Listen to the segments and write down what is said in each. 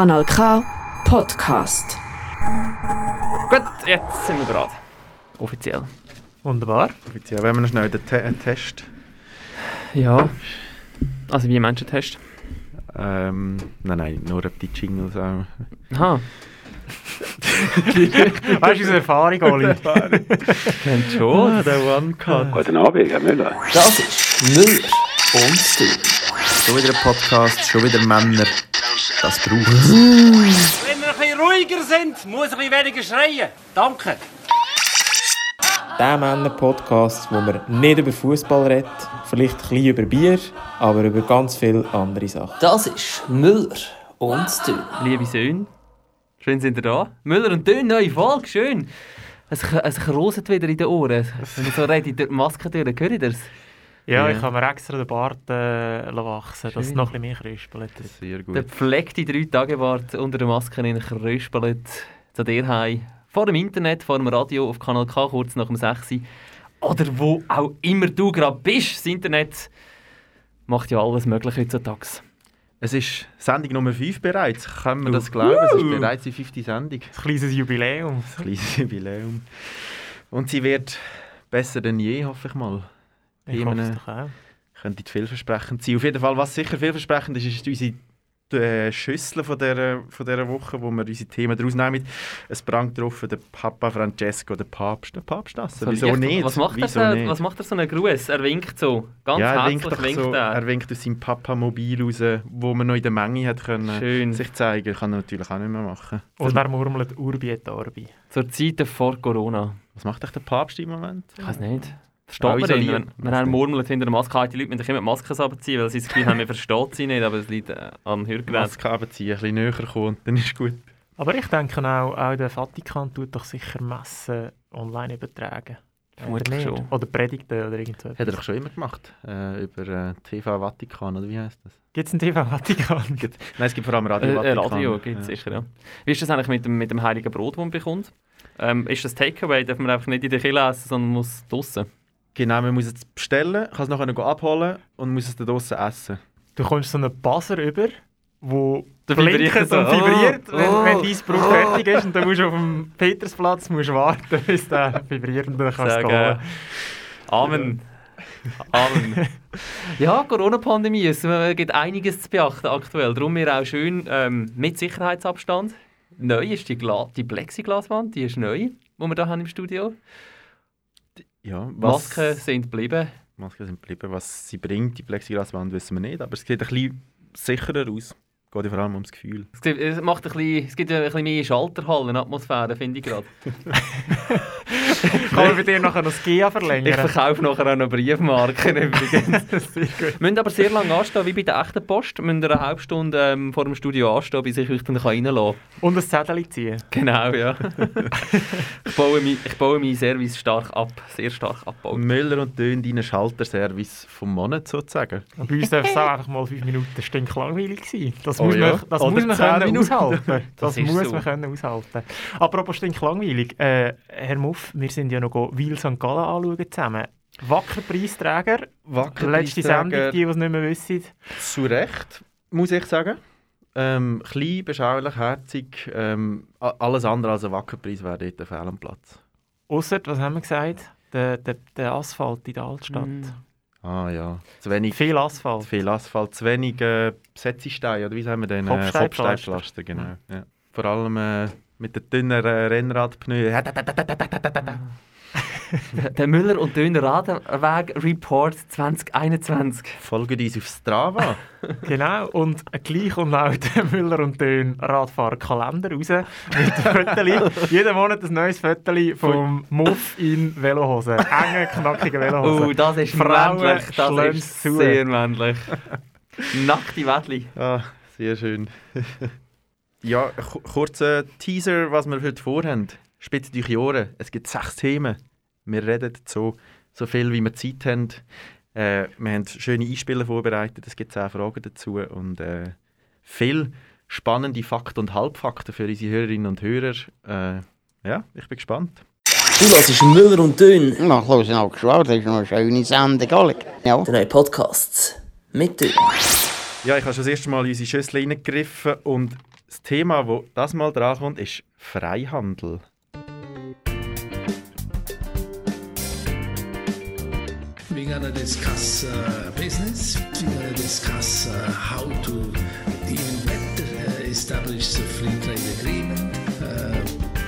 Kanal K Podcast. Gut, jetzt sind wir gerade. Offiziell. Wunderbar. Offiziell. Wollen wir noch schnell den Test? Ja. Also wie meinst du den Test? Nein, nur ob die Jingles auch. Aha. Weißt du unsere Erfahrung, Oli? Kennt schon, der One-Cut. Guten Abend, Herr Müller. Das ist Müller und Stil. Schon wieder ein Podcast, schon wieder Männer. Das braucht es. Wenn wir ein bisschen ruhiger sind, muss ein bisschen weniger schreien. Danke. Der Männer-Podcast, wo man nicht über Fußball redet, vielleicht ein bisschen über Bier, aber über ganz viele andere Sachen. Das ist Müller und Stil. Liebe Söhne. Schön sind ihr da. Müller und Dünn, neue Folge, schön. Es kroset wieder in den Ohren. Wenn ich so rede, durch die Maske durch, hört ihr das? Ja, ich habe mir extra den Bart wachsen lassen, dass es noch ein bisschen mehr kröspelt. Sehr gut. Der gepflegte 3-Tage-Bart unter der Maske kröspelt zu dir heim. Vor dem Internet, vor dem Radio, auf Kanal K, kurz nach dem 6. Oder wo auch immer du gerade bist. Das Internet macht ja alles möglich heutzutage. Es ist Sendung Nummer 5 bereits, können wir das glauben? Es ist bereits die 5. Sendung. Ein kleines Jubiläum. Ein kleines Jubiläum. Und sie wird besser denn je, hoffe ich mal. Ich hoffe es doch auch. Könnte vielversprechend sein. Auf jeden Fall, was sicher vielversprechend ist, ist unsere Schüssel von dieser Woche, wo wir unsere Themen daraus nehmen. Es prangt drauf, der Papa Francesco, der Papst. Wieso nicht? Was macht er so einen Gruß? Er winkt so, ganz herzlich winkt so, er winkt aus seinem Papa-Mobil raus, wo man noch in der Menge hat können sich zeigen. Kann er natürlich auch nicht mehr machen. Und er murmelt Urbi et Orbi. Zur Zeit vor Corona. Was macht der Papst im Moment? Ich weiß nicht. Versteht man ihn? Wenn er murmelt hinter der Maske, die Leute müssen immer die Maske runterziehen, weil sie das Gefühl haben, wir verstehen sie nicht, aber es liegt am Hörgerät. Die Maske runterziehen, ein bisschen näher kommen, dann ist gut. Aber ich denke auch der Vatikan tut doch sicher Messen online übertragen. Vermutlich schon. Oder Predigten oder irgendwas. Hat er doch schon immer gemacht, über TV Vatikan, oder wie heisst das? Gibt es einen TV Vatikan? Nein, es gibt vor allem Radio Vatikan. Radio gibt es sicher, ja. Wie ist das eigentlich mit dem heiligen Brot, das man bekommt? Ist das Takeaway, darf man einfach nicht in der Kirche essen, sondern muss draussen? Genau, man muss es bestellen, kann es nachher abholen und muss es dann draussen essen. Du kommst so einen Buzzer über, wo der blinkt und vibriert, wenn dein Brot fertig ist. Und dann musst du auf dem Petersplatz warten, bis der vibriert und dann kannst du es holen. Amen. Amen. Ja, Corona-Pandemie, es gibt einiges zu beachten aktuell. Darum wir auch schön mit Sicherheitsabstand. Neu ist die Plexiglaswand, die ist neu, die wir da haben im Studio. Ja, Masken sind geblieben. Was sie bringt, die Plexiglaswand, wissen wir nicht. Aber es sieht ein bisschen sicherer aus. Es geht ja vor allem ums Gefühl. Es gibt ein bisschen mehr Schalterhallen-Atmosphäre, finde ich gerade. Kann man bei dir nachher noch das GEA verlängern? Ich verkaufe nachher auch noch Briefmarken übrigens. Sehr gut. Müsst aber sehr lange anstehen, wie bei der echten Post. Müsst ihr eine halbe Stunde vor dem Studio anstehen, bis ich euch dann reinlassen kann. Und ein Zettel ziehen. Genau, ja. Ich baue meinen Service stark ab. Sehr stark abgebaut. Müller und Dön, deinen Schalterservice vom Monat sozusagen. Und bei uns darf es auch einfach mal 5 Minuten stinklangweilig sein. Das muss man aushalten. Apropos stinklangweilig. Herr Muff, wir sind ja noch Wil St. Gallen anschauen zusammen. Wacker Preisträger. Letzte Sendung, die es nicht mehr wissen. Zu Recht, muss ich sagen. Klein, beschaulich, herzig. Alles andere als ein Wackerpreis wäre dort ein Fehl am Platz. Ausser, was haben wir gesagt? Der Asphalt in der Altstadt. Ah ja. Zu viel Asphalt. Zu wenig Setzisteine, oder wie sagen wir denn? Kopfsteinpflaster, genau. Ja. Vor allem mit den dünnen Rennradpneu. Der Müller und Dünner Radweg Report 2021. Folgt uns auf Strava. Genau, und gleich kommt auch der Müller und Dünner Radfahrerkalender raus. Mit Fötterli. Jeden Monat ein neues Fötterli vom Muff in Velohose. Enge, knackige Velohose. Das ist männlich. Das ist sehr männlich. Nackte Wädli. Ah, sehr schön. Ja, kurzer Teaser, was wir heute vorhaben. Spitzt euch die Ohren. Es gibt 6 Themen. Wir reden so viel, wie wir Zeit haben. Wir haben schöne Einspiele vorbereitet. Es gibt 10 Fragen dazu. Und viele spannende Fakten und Halbfakten für unsere Hörerinnen und Hörer. Ja, ich bin gespannt. Du hörst Müller und Dünn. Ja, ich höre auch gespannt. Das ist noch eine schöne Sendung. Ja. Der neue Podcast mit Dünn. Ja, ich habe schon das erste Mal in unsere Schüssel reingegriffen und Das Thema, das das mal drankommt, ist Freihandel. We're gonna discuss business. We're gonna discuss how to even better establish a free trade agreement.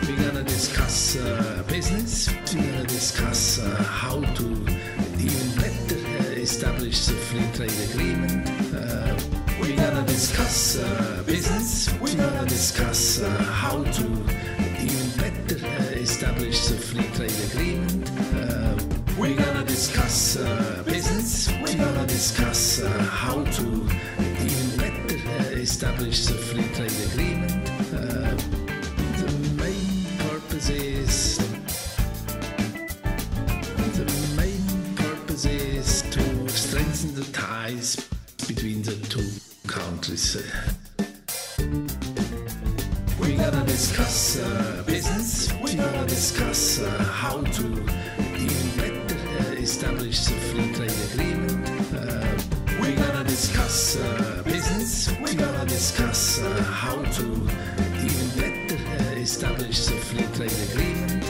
We're gonna discuss business. We're gonna discuss how to even better establish a free trade agreement. We're gonna discuss business. We're gonna discuss how to even better establish a free trade agreement. We're gonna discuss business. We're gonna discuss how to even better establish a free trade agreement. The main purpose is to strengthen the ties between the two countries. We're gonna discuss business. We're gonna discuss how to even better establish a free trade agreement. We're gonna discuss business. We're gonna discuss how to even better establish a free trade agreement.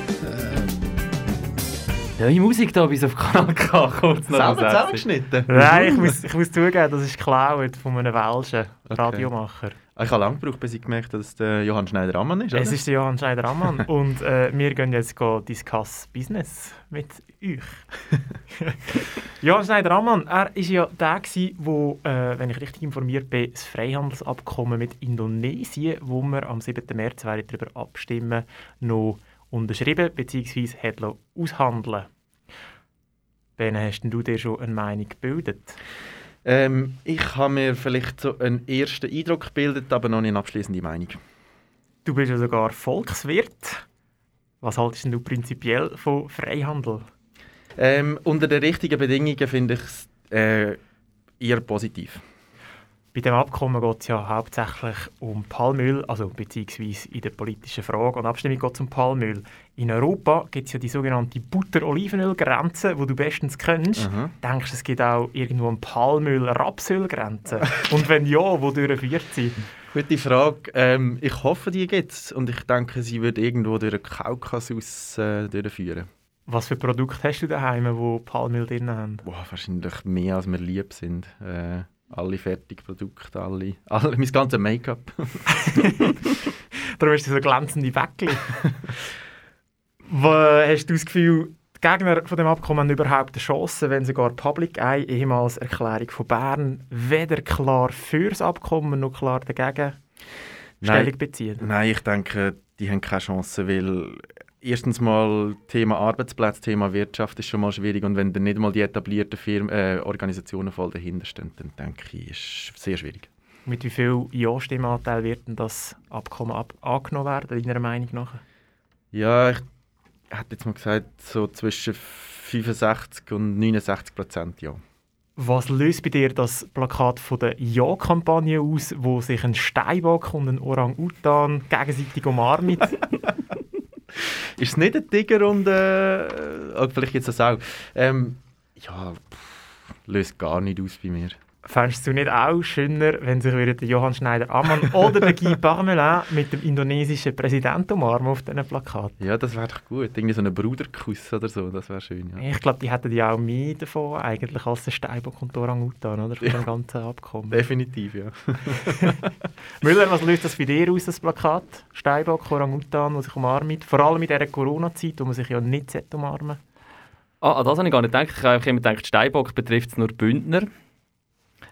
Die Musik hier bis auf Kanal K kommt noch. Selber zusammengeschnitten? Nein, ich muss zugeben, das ist geklaut von einem welschen Radiomacher. Ich habe lange gebraucht, bis ich gemerkt habe, dass der Johann Schneider-Ammann ist, oder? Es ist der Johann Schneider-Ammann und wir gehen jetzt «Discuss Business» mit euch. Johann Schneider-Ammann, er war ja der, der, wenn ich richtig informiert bin, das Freihandelsabkommen mit Indonesien, wo wir am 7. März darüber abstimmen, noch unterschrieben bzw. hat aushandeln. Dann hast du dir schon eine Meinung gebildet? Ich habe mir vielleicht so einen ersten Eindruck gebildet, aber noch nicht eine abschließende Meinung. Du bist ja sogar Volkswirt. Was haltest du prinzipiell von Freihandel? Unter den richtigen Bedingungen finde ich es eher positiv. Bei diesem Abkommen geht es ja hauptsächlich um Palmöl, also beziehungsweise in der politischen Frage und Abstimmung geht es um Palmöl. In Europa gibt es ja die sogenannte Butter-Olivenöl-Grenze, die du bestens kennst. Mhm. Denkst du, es gibt auch irgendwo eine Palmöl-Rapsöl-Grenze? Und wenn ja, wodurch wird sie? Gute Frage. Ich hoffe, die gibt es. Und ich denke, sie wird irgendwo durch den Kaukasus durchführen. Was für Produkte hast du daheim, die Palmöl drin haben? Boah, wahrscheinlich mehr, als wir lieb sind. Alle Fertigprodukte, alle mein ganzes Make-up. Darum hast du so glänzende Bäckchen. Hast du das Gefühl, die Gegner von dem Abkommen haben überhaupt eine Chance, wenn sogar Public Eye, ehemals Erklärung von Bern, weder klar für das Abkommen noch klar dagegen Stellung beziehen? Nein, ich denke, die haben keine Chance, weil erstens mal Thema Arbeitsplätze, Thema Wirtschaft ist schon mal schwierig und wenn dann nicht mal die etablierten Organisationen voll dahinterstehen, dann denke ich, ist es sehr schwierig. Mit wie viel Ja-Stimmenanteil wird denn das Abkommen angenommen werden, deiner Meinung nach? Ja, ich hätte jetzt mal gesagt, so zwischen 65 und 69% Ja. Was löst bei dir das Plakat von der Ja-Kampagne aus, wo sich ein Steinbock und ein Orang-Utan gegenseitig umarmen? Ist es nicht ein Tiger und vielleicht gibt es das auch. Löst gar nicht aus bei mir. Fändest du nicht auch schöner, wenn sich der Johann Schneider-Ammann oder der Guy Parmelin mit dem indonesischen Präsidenten umarmen auf diesen Plakaten? Ja, das wäre doch gut. Irgendwie so ein Bruderkuss oder so, das wäre schön. Ja. Ich glaube, die hätten ja auch mehr davon eigentlich als der Steinbock und der Orang-Utan, oder? Von dem ganzen Abkommen. Definitiv, ja. Müller, was löst das bei dir aus, das Plakat? Steinbock, Orang-Utan, die sich umarmen. Vor allem in dieser Corona-Zeit, wo man sich ja nicht umarmen sollte. An das habe ich gar nicht gedacht. Ich habe immer gedacht, Steinbock betrifft nur Bündner.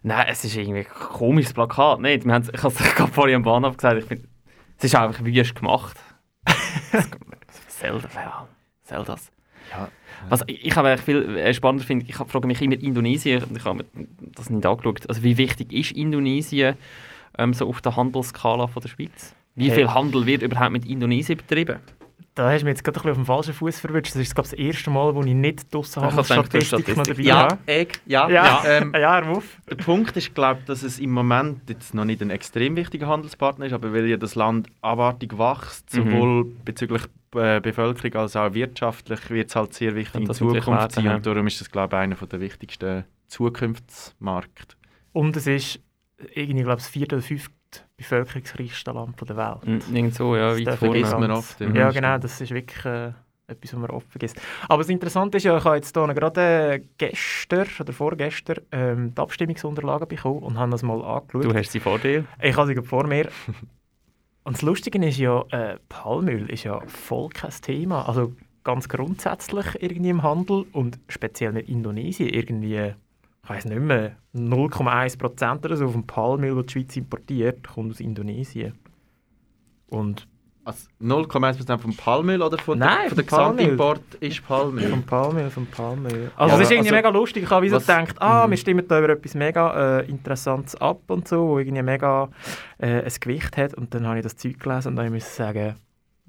Nein, es ist irgendwie ein komisches Plakat. Nein, ich habe es gerade vorhin am Bahnhof gesagt. Es ist einfach wüst gemacht. Soll das? Ja. Also, ich habe viel spannender finde, ich frage mich immer Indonesien. Ich habe mir das nicht angeschaut. Also, wie wichtig ist Indonesien so auf der Handelsskala von der Schweiz? Wie viel Handel wird überhaupt mit Indonesien betrieben? Da hast du mich jetzt gerade ein bisschen auf dem falschen Fuß verwünscht. Das ist das erste Mal, wo ich nicht draussen habe. Statistik noch dabei. Ja, der Punkt ist, glaube ich, dass es im Moment jetzt noch nicht ein extrem wichtiger Handelspartner ist, aber weil ja das Land abartig wächst, sowohl bezüglich Bevölkerung als auch wirtschaftlich, wird es halt sehr wichtig in Zukunft sein. Und darum ist das, glaube ich, einer der wichtigsten Zukunftsmärkte. Und es ist irgendwie, glaube ich, das 4. oder 5. bevölkerungsreichsten Land der Welt. Irgend so, ja, weit vorne ist man oft. Ja, genau, das ist wirklich etwas, was man oft vergisst. Aber das Interessante ist ja, ich habe jetzt hier gerade gestern oder vorgestern die Abstimmungsunterlagen bekommen und habe das mal angeschaut. Du hast sie vor dir? Ich habe sie vor mir. Und das Lustige ist ja, Palmöl ist ja voll kein Thema. Also ganz grundsätzlich irgendwie im Handel und speziell in Indonesien irgendwie, ich weiss nicht mehr, 0,1% oder so vom Palmöl, das die Schweiz importiert, kommt aus Indonesien. Und also 0,1% vom Palmöl oder von der Gesamtimport ist Palmöl? Vom Palmöl. Also es ist irgendwie mega lustig. Ich habe so gedacht, wir stimmen da über etwas mega Interessantes ab und so, wo irgendwie mega ein Gewicht hat. Und dann habe ich das Zeug gelesen und dann musste ich sagen,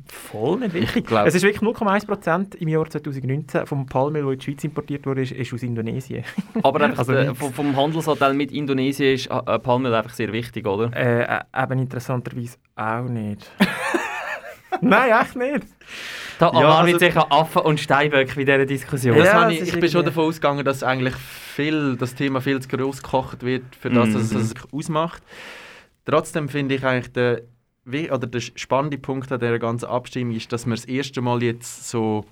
voll nicht wichtig. Es ist wirklich 0,1% im Jahr 2019 vom Palmöl, das in die Schweiz importiert wurde, ist aus Indonesien. Aber also vom Handelsanteil mit Indonesien ist Palmöl einfach sehr wichtig, oder? Eben interessanterweise auch nicht. Nein, echt nicht. Da erwartet sich an Affen und Steinböcke bei dieser Diskussion. Ja, ich bin schon davon ausgegangen, dass eigentlich das Thema viel zu gross gekocht wird, für das, dass es sich ausmacht. Trotzdem finde ich eigentlich der spannende Punkt an dieser ganzen Abstimmung ist, dass wir das erste Mal jetzt so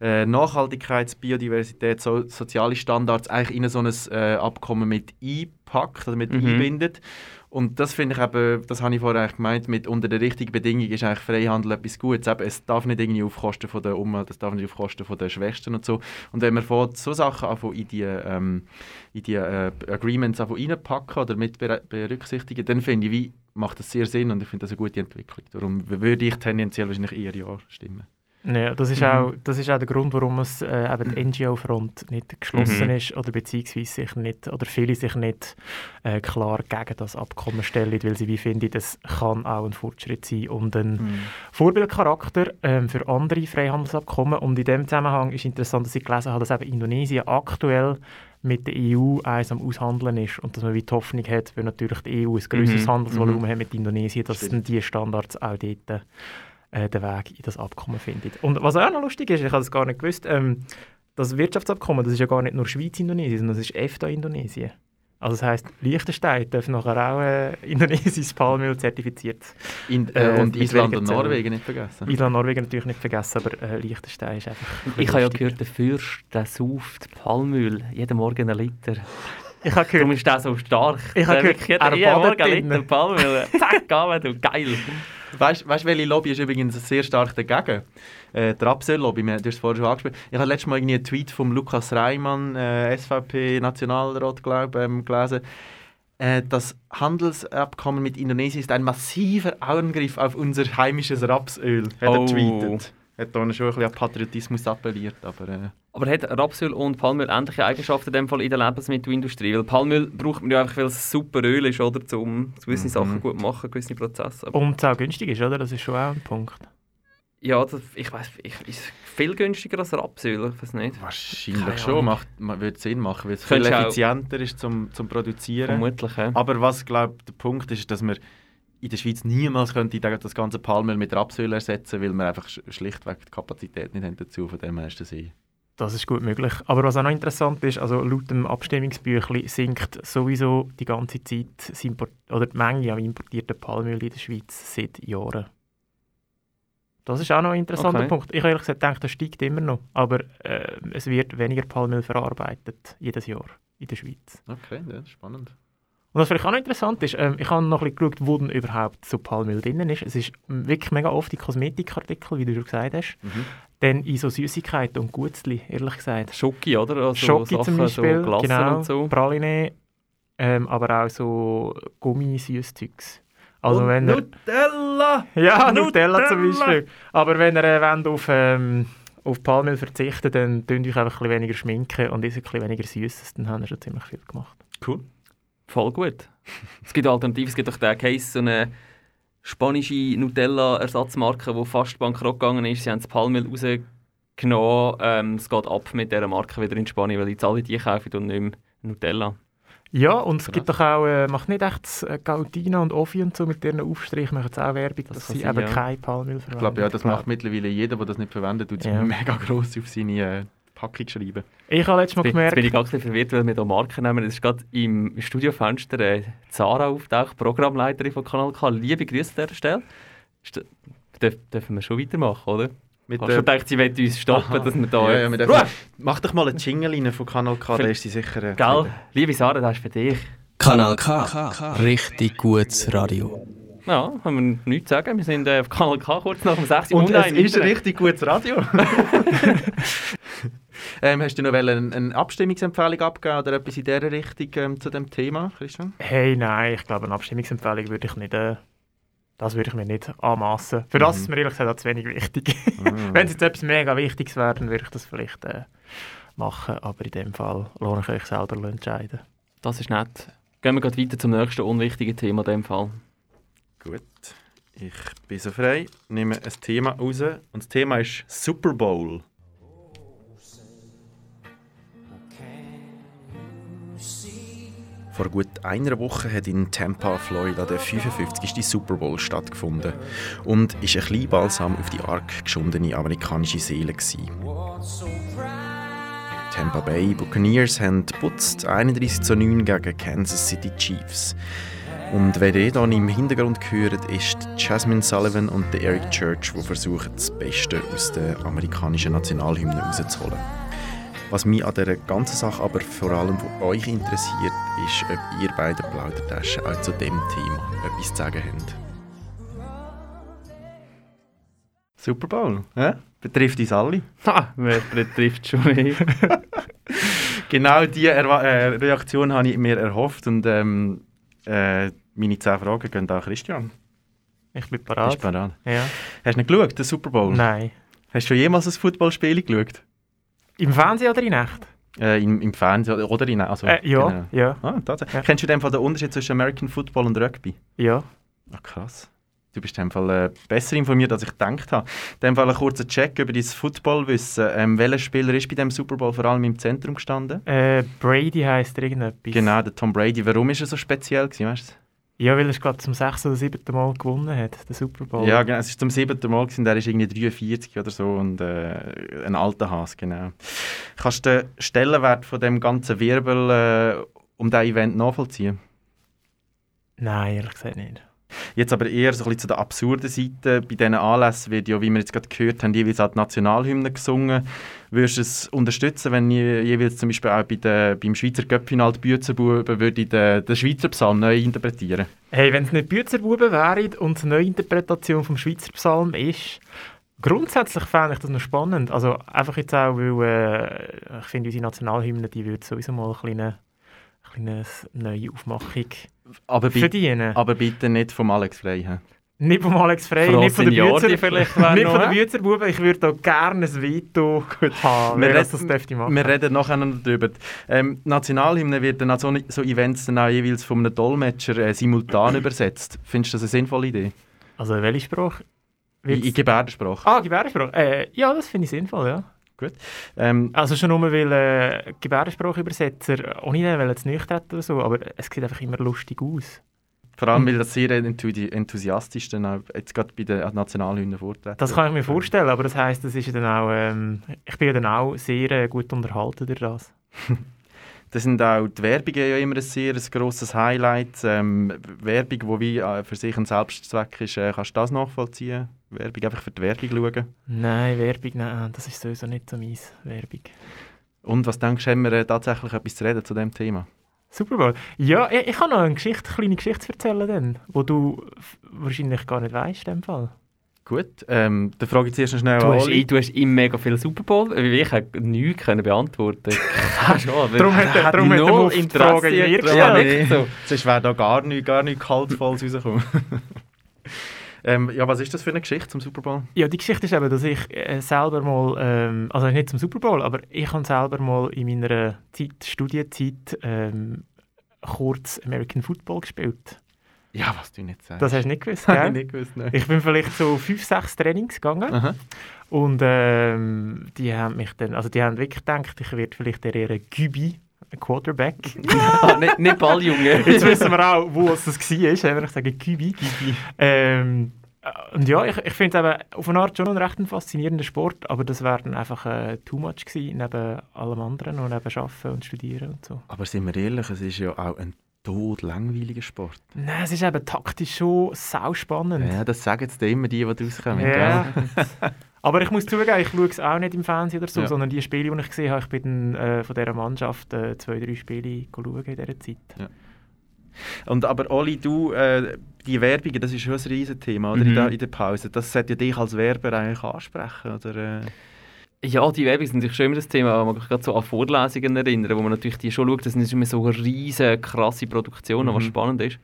Nachhaltigkeits-, Biodiversität, soziale Standards eigentlich in so ein Abkommen mit einpackt oder mit einbindet. Und das finde ich eben, das habe ich vorher eigentlich gemeint, mit unter der richtigen Bedingung ist eigentlich Freihandel etwas Gutes. Eben, es darf nicht irgendwie auf Kosten von der Umwelt, es darf nicht auf Kosten von der Schwächsten und so. Und wenn man von so Sachen anfangen, in die Agreements reinpacken oder mit berücksichtigen, dann finde ich, macht das sehr Sinn und ich finde das eine gute Entwicklung. Darum würde ich tendenziell wahrscheinlich eher Ja stimmen. Ja, das ist auch der Grund, warum es die NGO-Front nicht geschlossen ist oder beziehungsweise sich nicht, oder viele sich nicht klar gegen das Abkommen stellen, weil sie wie finden, das kann auch ein Fortschritt sein und ein Vorbildcharakter für andere Freihandelsabkommen. Und in diesem Zusammenhang ist interessant, dass ich gelesen habe, dass eben Indonesien aktuell mit der EU eins am Aushandeln ist und dass man wie die Hoffnung hat, weil natürlich die EU ein grösseres Handelsvolumen hat mit Indonesien, dass die Standards auch dort den Weg in das Abkommen findet. Und was auch noch lustig ist, ich habe es gar nicht gewusst, das Wirtschaftsabkommen, das ist ja gar nicht nur Schweiz-Indonesien, sondern das ist EFTA-Indonesien. Also das heisst, Liechtenstein darf nachher auch indonesisches Palmöl zertifiziert. Und Island und Norwegen nicht vergessen. Island und Norwegen natürlich nicht vergessen, aber Liechtenstein ist einfach... Ich habe ja gehört, der Fürst, der sauft Palmöl, jeden Morgen einen Liter. Ich habe gehört... Darum ist der so stark. Ich habe gehört, jeden Morgen einen Liter Palmöl. Zack, du, geil. Weißt du, welche Lobby ist übrigens sehr stark dagegen? Die Rapsöl-Lobby, du hast es vorher schon angesprochen. Ich habe letztes Mal einen Tweet von Lukas Reimann, SVP-Nationalrat, glaube ich, gelesen. Das Handelsabkommen mit Indonesien ist ein massiver Angriff auf unser heimisches Rapsöl, hat er getweetet. Hat hier schon ein bisschen an Patriotismus appelliert. Aber hat Rapsöl und Palmöl ähnliche Eigenschaften in dem Fall in der Lebensmittelindustrie? Weil Palmöl braucht man ja einfach, weil es super Öl ist, oder, um gewisse Sachen gut zu machen, gewisse Prozesse. Aber und es auch günstig ist, oder? Das ist schon auch ein Punkt. Ja, ich weiss, ist viel günstiger als Rapsöl, ich weiss nicht. Wahrscheinlich schon, würde Sinn machen, weil es viel effizienter ist zum Produzieren. Vermutlich, ja. Aber was, glaube ich, der Punkt ist, dass wir in der Schweiz niemals könnte das ganze Palmöl mit Rapsöl ersetzen, weil wir einfach schlichtweg die Kapazität nicht haben dazu, von dem her ist das ein. Das ist gut möglich. Aber was auch noch interessant ist, also laut dem Abstimmungsbüchlein sinkt sowieso die ganze Zeit die Menge an importierten Palmöl in der Schweiz seit Jahren. Das ist auch noch ein interessanter Punkt. Ich habe ehrlich gesagt gedacht, das steigt immer noch. Aber es wird weniger Palmöl verarbeitet, jedes Jahr in der Schweiz. Okay, das ist spannend. Und was vielleicht auch noch interessant ist, ich habe noch ein bisschen geschaut, wo denn überhaupt so Palmöl drin ist. Es ist wirklich mega oft in Kosmetikartikeln, wie du schon gesagt hast. Dann in so Süßigkeiten und Gutzli, ehrlich gesagt. Schoki, oder? Also Schoki Sachen, zum Beispiel, so Glassen, genau, und so. Praline, aber auch so Gummisüßzeugs. Also wenn ihr, Nutella! Ja, Nutella zum Beispiel. Aber wenn ihr wollt, auf Palmöl verzichten, dann dünnt euch einfach ein bisschen weniger schminken und ist ein bisschen weniger Süßes, dann habt ihr schon ziemlich viel gemacht. Cool. Voll gut. Es gibt Alternativen. Es gibt doch den Case, so eine spanische Nutella-Ersatzmarke, die fast bankrott gegangen ist. Sie haben das Palmöl rausgenommen. Es geht ab mit dieser Marke wieder in Spanien, weil jetzt alle die kaufen und nicht mehr Nutella. Ja, und es gibt doch auch, macht nicht echt Galdina und Offi und so mit ihren Aufstrichen, machen jetzt auch Werbung, dass sie eben kein Palmöl verwenden. Ich glaube, das macht mittlerweile jeder, der das nicht verwendet, tut sich mega gross auf seine Packung schreiben. Ich habe letztes Mal gemerkt... Jetzt bin ich ganz verwirrt, weil wir hier Marken nehmen. Es ist gerade im Studiofenster Zara auftaucht, Programmleiterin von Kanal K. Liebe Grüße an dieser Stelle. Dürfen wir schon weitermachen, oder? Ich habe schon gedacht, sie wollen uns stoppen, dass wir da... Ja, wir mach doch mal einen Jingle rein von Kanal K, da ist sie sicher... Gell? Liebe Sarah, das ist für dich. Kanal K. Richtig gutes Radio. Ja, haben wir nichts zu sagen. Wir sind auf Kanal K kurz nach dem 6. Und es ist ein richtig gutes Radio. Hast du noch eine Abstimmungsempfehlung abgeben oder etwas in dieser Richtung zu dem Thema, Christian? Hey, nein, ich glaube, eine Abstimmungsempfehlung würde ich nicht... Das würde ich mir nicht anmassen. Für das ist mir ehrlich gesagt auch zu wenig wichtig. Wenn es jetzt etwas mega Wichtiges wäre, dann würde ich das vielleicht machen. Aber in dem Fall lohnt ich euch selber entscheiden. Das ist nett. Gehen wir gerade weiter zum nächsten unwichtigen Thema in dem Fall. Gut. Ich bin so frei, nehme ein Thema raus. Und das Thema ist Super Bowl. Vor gut einer Woche hat in Tampa, Florida, der 55. Super Bowl stattgefunden und ist ein bisschen Balsam auf die arg geschundene amerikanische Seele gewesen. Tampa Bay Buccaneers haben geputzt 31:9 gegen Kansas City Chiefs. Und wenn ihr dann im Hintergrund hört, ist Jasmine Sullivan und Eric Church, die versuchen, das Beste aus der amerikanischen Nationalhymne herauszuholen. Was mich an dieser ganzen Sache aber vor allem von euch interessiert, ist, ob ihr bei der Plaudertasche auch zu diesem Thema etwas zu sagen habt. Super Bowl, ja? Betrifft uns alle. Ha, wer betrifft schon mich? Genau diese Reaktion habe ich mir erhofft und meine 10 Fragen gehen auch Christian. Ich bin bereit. Ja. Hast du nicht geschaut, den Super Bowl? Nein. Hast du schon jemals ein Footballspiel geschaut? Im Fernsehen oder in Nacht? Im Fernsehen oder in Nacht. Also, ja, genau. Ja. Ah, ja. Kennst du in dem Fall den Unterschied zwischen American Football und Rugby? Ja. Ach, krass. Du bist in dem Fall besser informiert, als ich gedacht habe. In dem Fall ein kurzer Check über dein Footballwissen. Welcher Spieler ist bei diesem Super Bowl vor allem im Zentrum gestanden? Brady heisst irgendetwas. Genau, der Tom Brady. Warum war er so speziell gewesen, weißt du? Ja, weil er, glaube ich, zum 6. oder 7. Mal gewonnen hat, den Super Bowl. Ja, genau, es war zum 7. Mal, gewesen, er ist irgendwie 43 oder so und ein alter Hase, genau. Kannst du den Stellenwert von dem ganzen Wirbel um dieses Event nachvollziehen? Nein, ehrlich gesagt nicht. Jetzt aber eher so ein bisschen zu der absurden Seite. Bei diesen Anlässen wird ja, wie wir jetzt gerade gehört haben, jeweils auch die Nationalhymne gesungen. Würdest du es unterstützen, wenn jeweils zum Beispiel auch beim Schweizer Göppfinal die Büetzenbuben den Schweizer Psalm neu interpretieren? Hey, wenn es nicht Büetzenbuben wären und die Neuinterpretation vom Schweizer Psalm ist, grundsätzlich fände ich das noch spannend. Also einfach jetzt auch, weil ich finde, unsere Nationalhymne, die würde sowieso mal eine kleine neue Aufmachung verdienen. Aber bitte nicht vom Alex Frey. He? Nicht vom Alex Frey, nicht von den Büetzenbuben. Ich würde da gerne ein Veto haben, wenn das machen. Wir reden nachher noch darüber. Die Nationalhymne wird an so Events dann auch jeweils von einem Dolmetscher simultan übersetzt. Findest du das eine sinnvolle Idee? Also in welcher Sprache? In Gebärdensprache. Ah, Gebärdensprache. Ja, das finde ich sinnvoll, ja. Gut. Also schon nur, weil Gebärdensprachübersetzer, ohne den wollen es nicht hätten oder so, aber es sieht einfach immer lustig aus. Vor allem, weil das sehr enthusiastisch dann auch jetzt gerade bei den Nationalhymnen vortreten. Das kann ich mir vorstellen, aber das heisst, das ist dann auch, ich bin ja dann auch sehr gut unterhalten durch das. Das sind auch die Werbungen ja immer ein sehr grosses Highlight. Werbung, die für sich ein Selbstzweck ist, kannst du das nachvollziehen? Werbung einfach für die Werbung schauen? Nein, Werbung, nein, das ist sowieso nicht so meins, Werbung. Und was denkst du, haben wir tatsächlich etwas zu reden zu diesem Thema? Super Bowl. Ja, ich kann noch eine kleine Geschichte erzählen, die du wahrscheinlich gar nicht weißt in dem Fall. Gut, dann frage ich zuerst schnell an Oli. Du hast immer mega viel Super Bowl, ich konnte nichts beantworten. Darum hat er auf die Frage hier gestellt. So. Sonst wäre da gar nichts Kaltfalls rausgekommen. Ja, was ist das für eine Geschichte zum Super Bowl? Ja, die Geschichte ist eben, dass ich selber mal, also nicht zum Super Bowl, aber ich habe selber mal in meiner Studienzeit kurz American Football gespielt. Ja, was du nicht sagst. Das hast du nicht gewusst, gell? Habe ich nicht gewusst, nein. Ich bin vielleicht so 5-6 Trainings gegangen. Aha. Und die haben mich dann, also die haben wirklich gedacht, ich werde vielleicht eher Gübi, ein Quarterback. Ah, nicht Balljunge. Jetzt wissen wir auch, wo es das war, wenn ich sage Gübi. Und ja, ich finde es auf eine Art schon einen recht faszinierenden Sport, aber das wäre dann einfach too much gewesen, neben allem anderen und neben Arbeiten und Studieren und so. Aber sind wir ehrlich, es ist ja auch ein todlangweiliger Sport. Nein, es ist eben taktisch schon sau spannend. Ja, das sagen jetzt immer die rauskommen. Ja. Aber ich muss zugeben, ich schaue es auch nicht im Fernsehen oder so, ja, sondern die Spiele, die ich gesehen habe, ich bin von dieser Mannschaft 2-3 Spiele schauen in dieser Zeit. Ja. Und aber Oli, du, die Werbung, das ist schon ein Riesenthema, oder? Mhm. In der Pause. Das sollte ja dich als Werber eigentlich ansprechen, oder? Ja, die Werbung ist natürlich schon immer das Thema. Man kann sich gerade so an Vorlesungen erinnern, wo man natürlich die schon schaut. Das sind immer so riesen, krasse Produktionen, was spannend ist.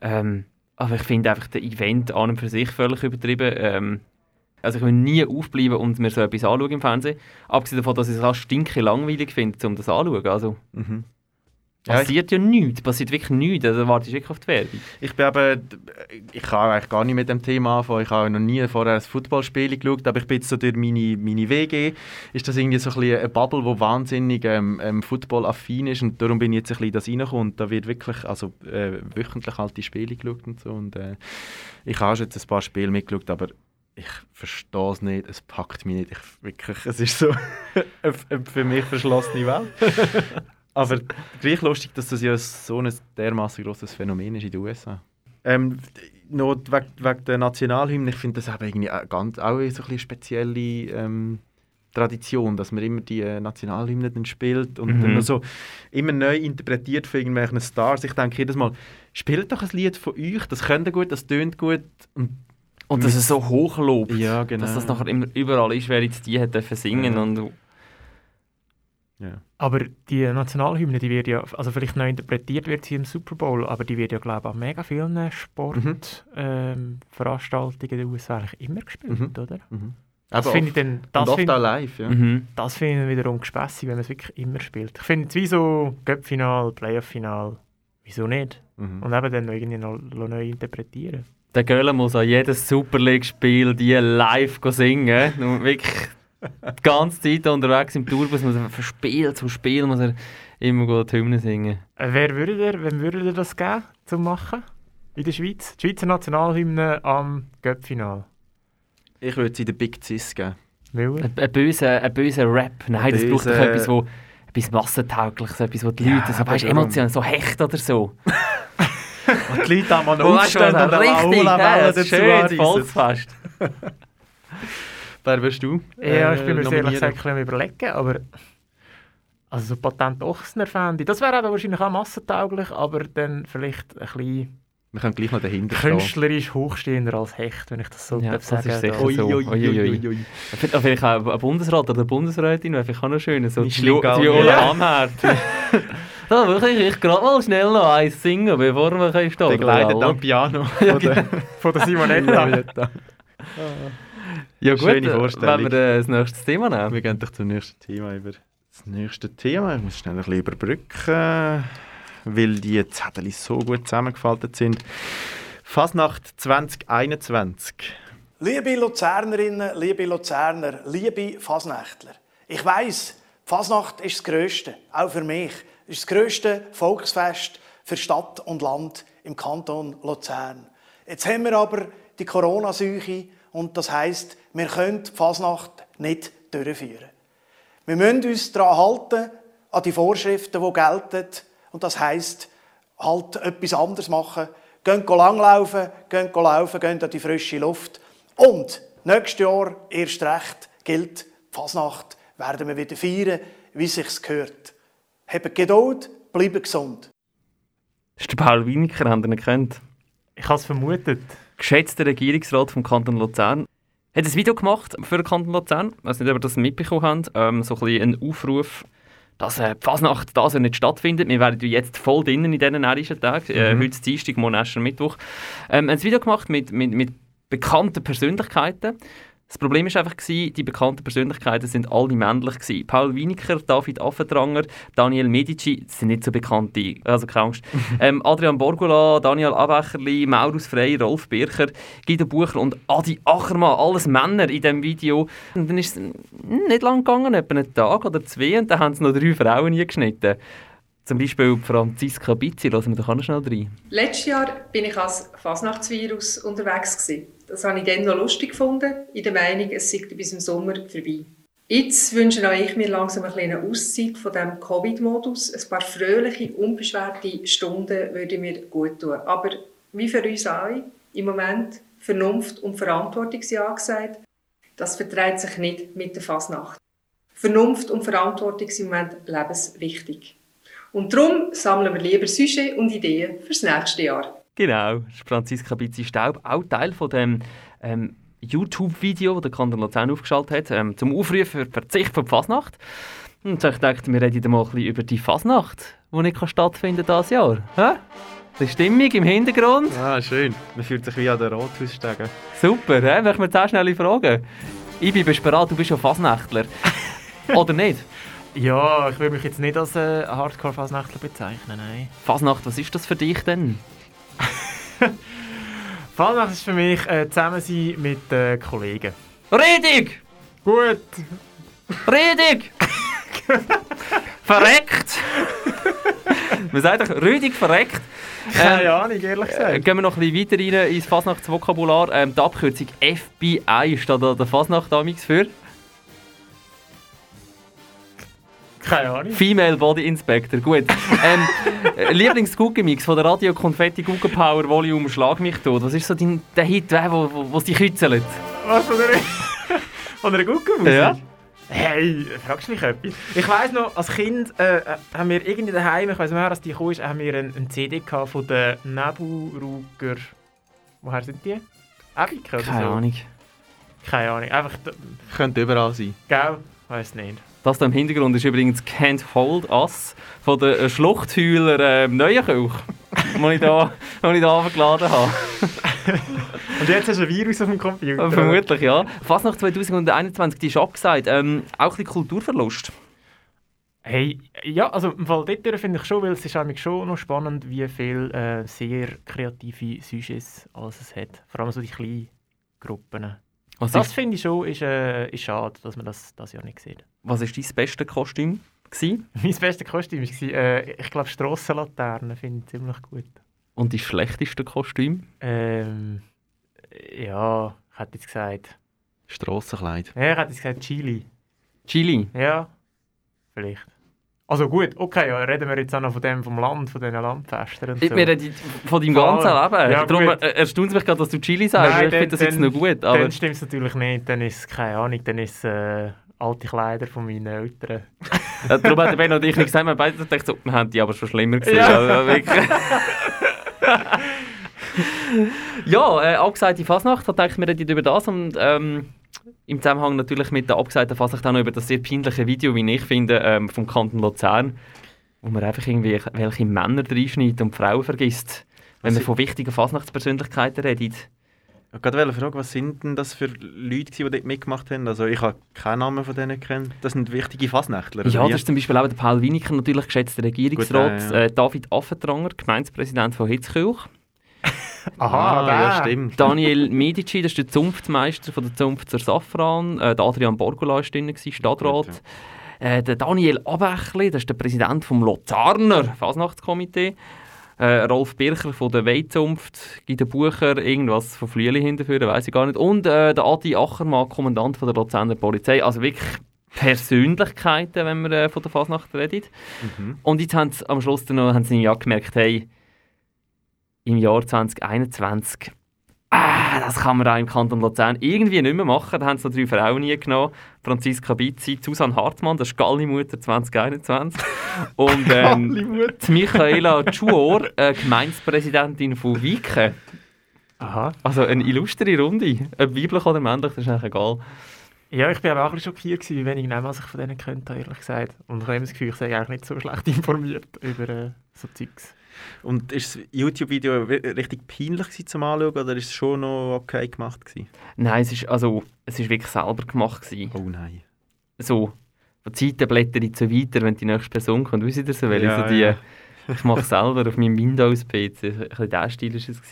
Aber ich finde einfach das Event an und für sich völlig übertrieben. Also ich will nie aufbleiben und mir so etwas anschauen im Fernsehen. Abgesehen davon, dass ich es auch stinkend langweilig finde, um das anzuschauen. Also... Mhm. Passiert ja nichts, passiert wirklich nichts, also wartest du wirklich auf die Werbung. Ich kann eigentlich gar nicht mit dem Thema anfangen, ich habe noch nie vorher ein Footballspiel geschaut, aber ich bin jetzt so durch meine WG, ist das irgendwie so ein bisschen eine Bubble, die wahnsinnig footballaffin ist und darum bin ich jetzt ein bisschen in das reingekommen. Da wird wirklich, also wöchentlich alte Spiele geschaut und so und ich habe schon jetzt ein paar Spiele mitgeschaut, aber ich verstehe es nicht, es packt mich nicht, wirklich, es ist so eine für mich verschlossene Welt. Aber gleich lustig, dass das ja so ein dermassen grosses Phänomen ist in den USA. Noch wegen der Nationalhymne, ich finde das eben irgendwie auch eine so ein bisschen spezielle Tradition, dass man immer die Nationalhymne dann spielt und dann noch so immer neu interpretiert von irgendwelchen Stars. Ich denke jedes Mal, spielt doch ein Lied von euch, das könnt ihr gut, das tönt gut. Und dass es so hoch lobt, ja, genau, dass das nachher immer überall ist, wer jetzt die hat singen und... Yeah. Aber die Nationalhymne, die wird ja, also vielleicht neu interpretiert wird sie im Super Bowl, aber die wird ja, glaube ich, an mega vielen Sportveranstaltungen der USA eigentlich immer gespielt, oder? Mhm. Das finde ich dann... Das oft auch live, ja. Das finde ich wiederum gespässig, wenn man es wirklich immer spielt. Ich finde es wie so Cup-Final, Playoff-Final, wieso nicht? Und eben dann irgendwie noch neu interpretieren. Der Göller muss an jedes Super League-Spiel die live singen, und wirklich... Die ganze Zeit unterwegs im Tourbus muss er von Spiel zu Spiel muss er immer gut Hymnen singen. Wem würdet ihr das geben, zum machen? In der Schweiz? Die Schweizer Nationalhymne am Göppfinal. Ich würde sie der Big Cis geben. Ein böser Rap. Nein, das braucht doch etwas, wo etwas Massentaugliches, etwas, wo die Leute so, weißt, emotional so hecht oder so. Und die Leute einmal aufstehen und richtig, das ist schön, Volksfest. Wer wirst du? Ja, ich bin mir ehrlich gesagt ein bisschen überlegen, aber also so Patent Ochsner fände ich. Das wäre aber wahrscheinlich auch massentauglich, aber dann vielleicht ein bisschen... Wir können gleich noch dahinter stehen. Künstlerisch hochstehender als Hecht, wenn ich das so sagen darf. Ja, das ist sicher so. Vielleicht auch ein Bundesrat oder eine Bundesrätin wäre vielleicht auch noch schön. So die Viola Amherd. Da würde ich gerade mal schnell noch eins singen, bevor wir stehen. Der gleitet am Piano von der Simonetta. Ja gut, schöne Vorstellung. Wenn wir das nächste Thema nehmen. Wir gehen doch zum nächsten Thema über. Das nächste Thema, ich muss schnell ein bisschen überbrücken, weil die Zettel so gut zusammengefaltet sind. Fasnacht 2021. Liebe Luzernerinnen, liebe Luzerner, liebe Fasnächtler. Ich weiss, die Fasnacht ist das Grösste, auch für mich. Es ist das grösste Volksfest für Stadt und Land im Kanton Luzern. Jetzt haben wir aber die Corona-Seuche. Und das heisst, wir können die Fasnacht nicht durchführen. Wir müssen uns daran halten, an die Vorschriften, die gelten. Und das heisst, halt etwas anderes machen. Gehen langlaufen, gehen an die frische Luft. Und nächstes Jahr, erst recht, gilt, die Fasnacht werden wir wieder feiern, wie es sich gehört. Habt Geduld, bleibt gesund. Das ist der Paul Winiker, habt ihr ihn gekannt? Ich habe es vermutet. Geschätzter Regierungsrat vom Kanton Luzern hat ein Video gemacht für den Kanton Luzern. Ich weiß nicht, ob ihr das mitbekommen habt. So ein Aufruf, dass die Fasnacht das nicht stattfindet. Wir werden jetzt voll drinnen in diesen närrischen Tagen. Heute Dienstag, morgen erst Mittwoch. Ein Video gemacht mit bekannten Persönlichkeiten. Das Problem war einfach, die bekannten Persönlichkeiten sind alle männlich gewesen. Paul Winiker, David Affentranger, Daniel Medici, das sind nicht so bekannte, also keine Angst. Adrian Borgula, Daniel Abecherli, Maurus Frey, Rolf Bircher, Guido Bucher und Adi Achermann, alles Männer in diesem Video. Und dann ist es nicht lang gegangen, etwa einen Tag oder zwei, und dann haben sie noch 3 Frauen eingeschnitten. Zum Beispiel Franziska Bizzi, lassen wir doch auch noch schnell rein. Letztes Jahr war ich als Fasnachtsvirus unterwegs. Das habe ich dann noch lustig gefunden, in der Meinung, es sei bis zum Sommer vorbei. Jetzt wünsche auch ich mir langsam eine kleine Auszeit von diesem Covid-Modus. Ein paar fröhliche, unbeschwerte Stunden würde mir gut tun. Aber wie für uns alle, im Moment Vernunft und Verantwortung sind angesagt. Das verträgt sich nicht mit der Fasnacht. Vernunft und Verantwortung sind im Moment lebenswichtig. Und darum sammeln wir lieber Sujets und Ideen fürs nächste Jahr. Genau, Franziska Bizzi-Staub, auch Teil von dem YouTube-Video, das der Kanton Luzern aufgeschaltet hat, zum Aufrufen für den Verzicht von der Fasnacht. Und ich dachte, wir reden mal ein bisschen über die Fasnacht, die nicht stattfinden kann dieses Jahr. Hä? Die Stimmung im Hintergrund. Ah, schön. Man fühlt sich wie an den Rathausstegen. Super, hä? Möchten wir zuerst schnell fragen. Ibi, bist du bereit? Du bist ja Fasnächtler. Oder nicht? Ja, ich würde mich jetzt nicht als Hardcore-Fasnachtler bezeichnen, nein. Fasnacht, was ist das für dich denn? Fasnacht ist für mich Zusammensein mit Kollegen. Redig! Gut! Redig! Verreckt! Man sagt doch, Redig verreckt. Keine Ahnung, ehrlich gesagt. Gehen wir noch ein bisschen weiter rein ins Fasnachtsvokabular. Die Abkürzung FBI steht an der Fasnacht damals für... Keine Ahnung. Female Body Inspector, gut. Lieblings-Guggemix von der Radio Konfetti Gugge Power Volume «Schlag mich tot». Was ist so der Hit, der dich kützelt? Was, von einer Guggemusik? Ja. Hey, fragst du mich etwas? Ich weiss noch, als Kind haben wir irgendwie daheim, ich weiss nicht mehr, als die gekommen ist, haben wir eine CD gehabt von den Neburuger. Woher sind die? Äbiker oder so? Keine Ahnung. Keine Ahnung, einfach... Könnte überall sein. Gell? Weiss nicht. Das da im Hintergrund ist übrigens «Can't Hold Us» von der Schluchthüler Neuenkirch, den ich hier abgeladen habe. Und jetzt hast du ein Virus auf dem Computer. Vermutlich, ja. Fast nach 2021, die ist abgesagt. Auch ein bisschen Kulturverlust. Hey, ja, also im Fall dort finde ich schon, weil es ist schon noch spannend, wie viele sehr kreative Sujets es hat. Vor allem so die kleinen Gruppen. Was das finde ich schon, ist schade, dass man das ja nicht sieht. Was war dein bestes Kostüm? Mein bestes Kostüm war, ich glaube, Strassenlaternen finde ich ziemlich gut. Und dein schlechteste Kostüm? Ja, ich hätte jetzt gesagt... Strassenkleid. Ja, ich hätte jetzt gesagt Chili. Chili? Ja, vielleicht. Also gut, okay, ja, reden wir jetzt auch noch von dem vom Land, von diesen Landfestern und so. Wir reden von deinem ganzen Leben. Ja, darum erstaunt es mich gerade, dass du Chili sagst. Nein, ich finde das jetzt noch gut. Aber... Dann stimmt es natürlich nicht, dann ist es keine Ahnung, dann ist es alte Kleider von meinen Eltern. Darum hat Ben und ich nicht gesagt, wir beide dachten so, wir haben die aber schon schlimmer gesehen. Ja, also, ja abgesagte Fasnacht, da denke ich, wir reden über das und... im Zusammenhang natürlich mit der abgesagten Fasnacht auch noch über das sehr peinliche Video, wie ich finde, vom Kanton Luzern, wo man einfach irgendwie welche Männer reinschneidet und Frauen vergisst, wenn man von wichtigen Fasnachtspersönlichkeiten redet. Ich wollte gerade fragen, was sind denn das für Leute, die dort mitgemacht haben? Also ich habe keinen Namen von denen kennen. Das sind wichtige Fasnächtler. Ja, das ist zum Beispiel auch der Paul Winiker, natürlich geschätzter Regierungsrat, gut, David Affentranger, Gemeindepräsident von Hitzkirch. Aha, ja, stimmt. Daniel Medici, das ist der Zunftmeister von der Zunft Safran. Der Adrian Borgula war drin, Stadtrat. Gut, ja. Der Daniel Abächli, das ist der Präsident vom Luzerner Fasnachtskomitee. Rolf Bircher von der Weizunft, Guido Bucher, irgendwas von Flüeli hinterführen, weiss ich gar nicht. Und der Adi Achermann, Kommandant von der Luzerner Polizei. Also wirklich Persönlichkeiten, wenn man von der Fasnacht redet. Mhm. Und jetzt haben sie am Schluss dann noch ja gemerkt, hey, im Jahr 2021. Das kann man auch im Kanton Luzern irgendwie nicht mehr machen. Da haben sie noch 3 Frauen nie genommen. Franziska Bizzi, Susanne Hartmann, das ist Gallimutter 2021. Und Michaela Tschuor, Gemeindepräsidentin von Wiken. Aha. Also eine illustre Runde. Ob weiblich oder männlich, das ist eigentlich egal. Ja, ich war aber auch ein bisschen schockiert, wie wenig Namen ich von denen könnte, ehrlich gesagt. Und ich habe das Gefühl, ich sei eigentlich nicht so schlecht informiert über so Zeugs. Und ist das YouTube-Video richtig peinlich zum Anschauen oder ist es schon noch okay gemacht gewesen? Nein, es ist wirklich selber gemacht gewesen. Oh nein. So, von Zeiten blättere ich so weiter, wenn die nächste Person kommt. Wisst ihr das? Ich mache es selber auf meinem Windows-PC. Ein bisschen der Stil war es.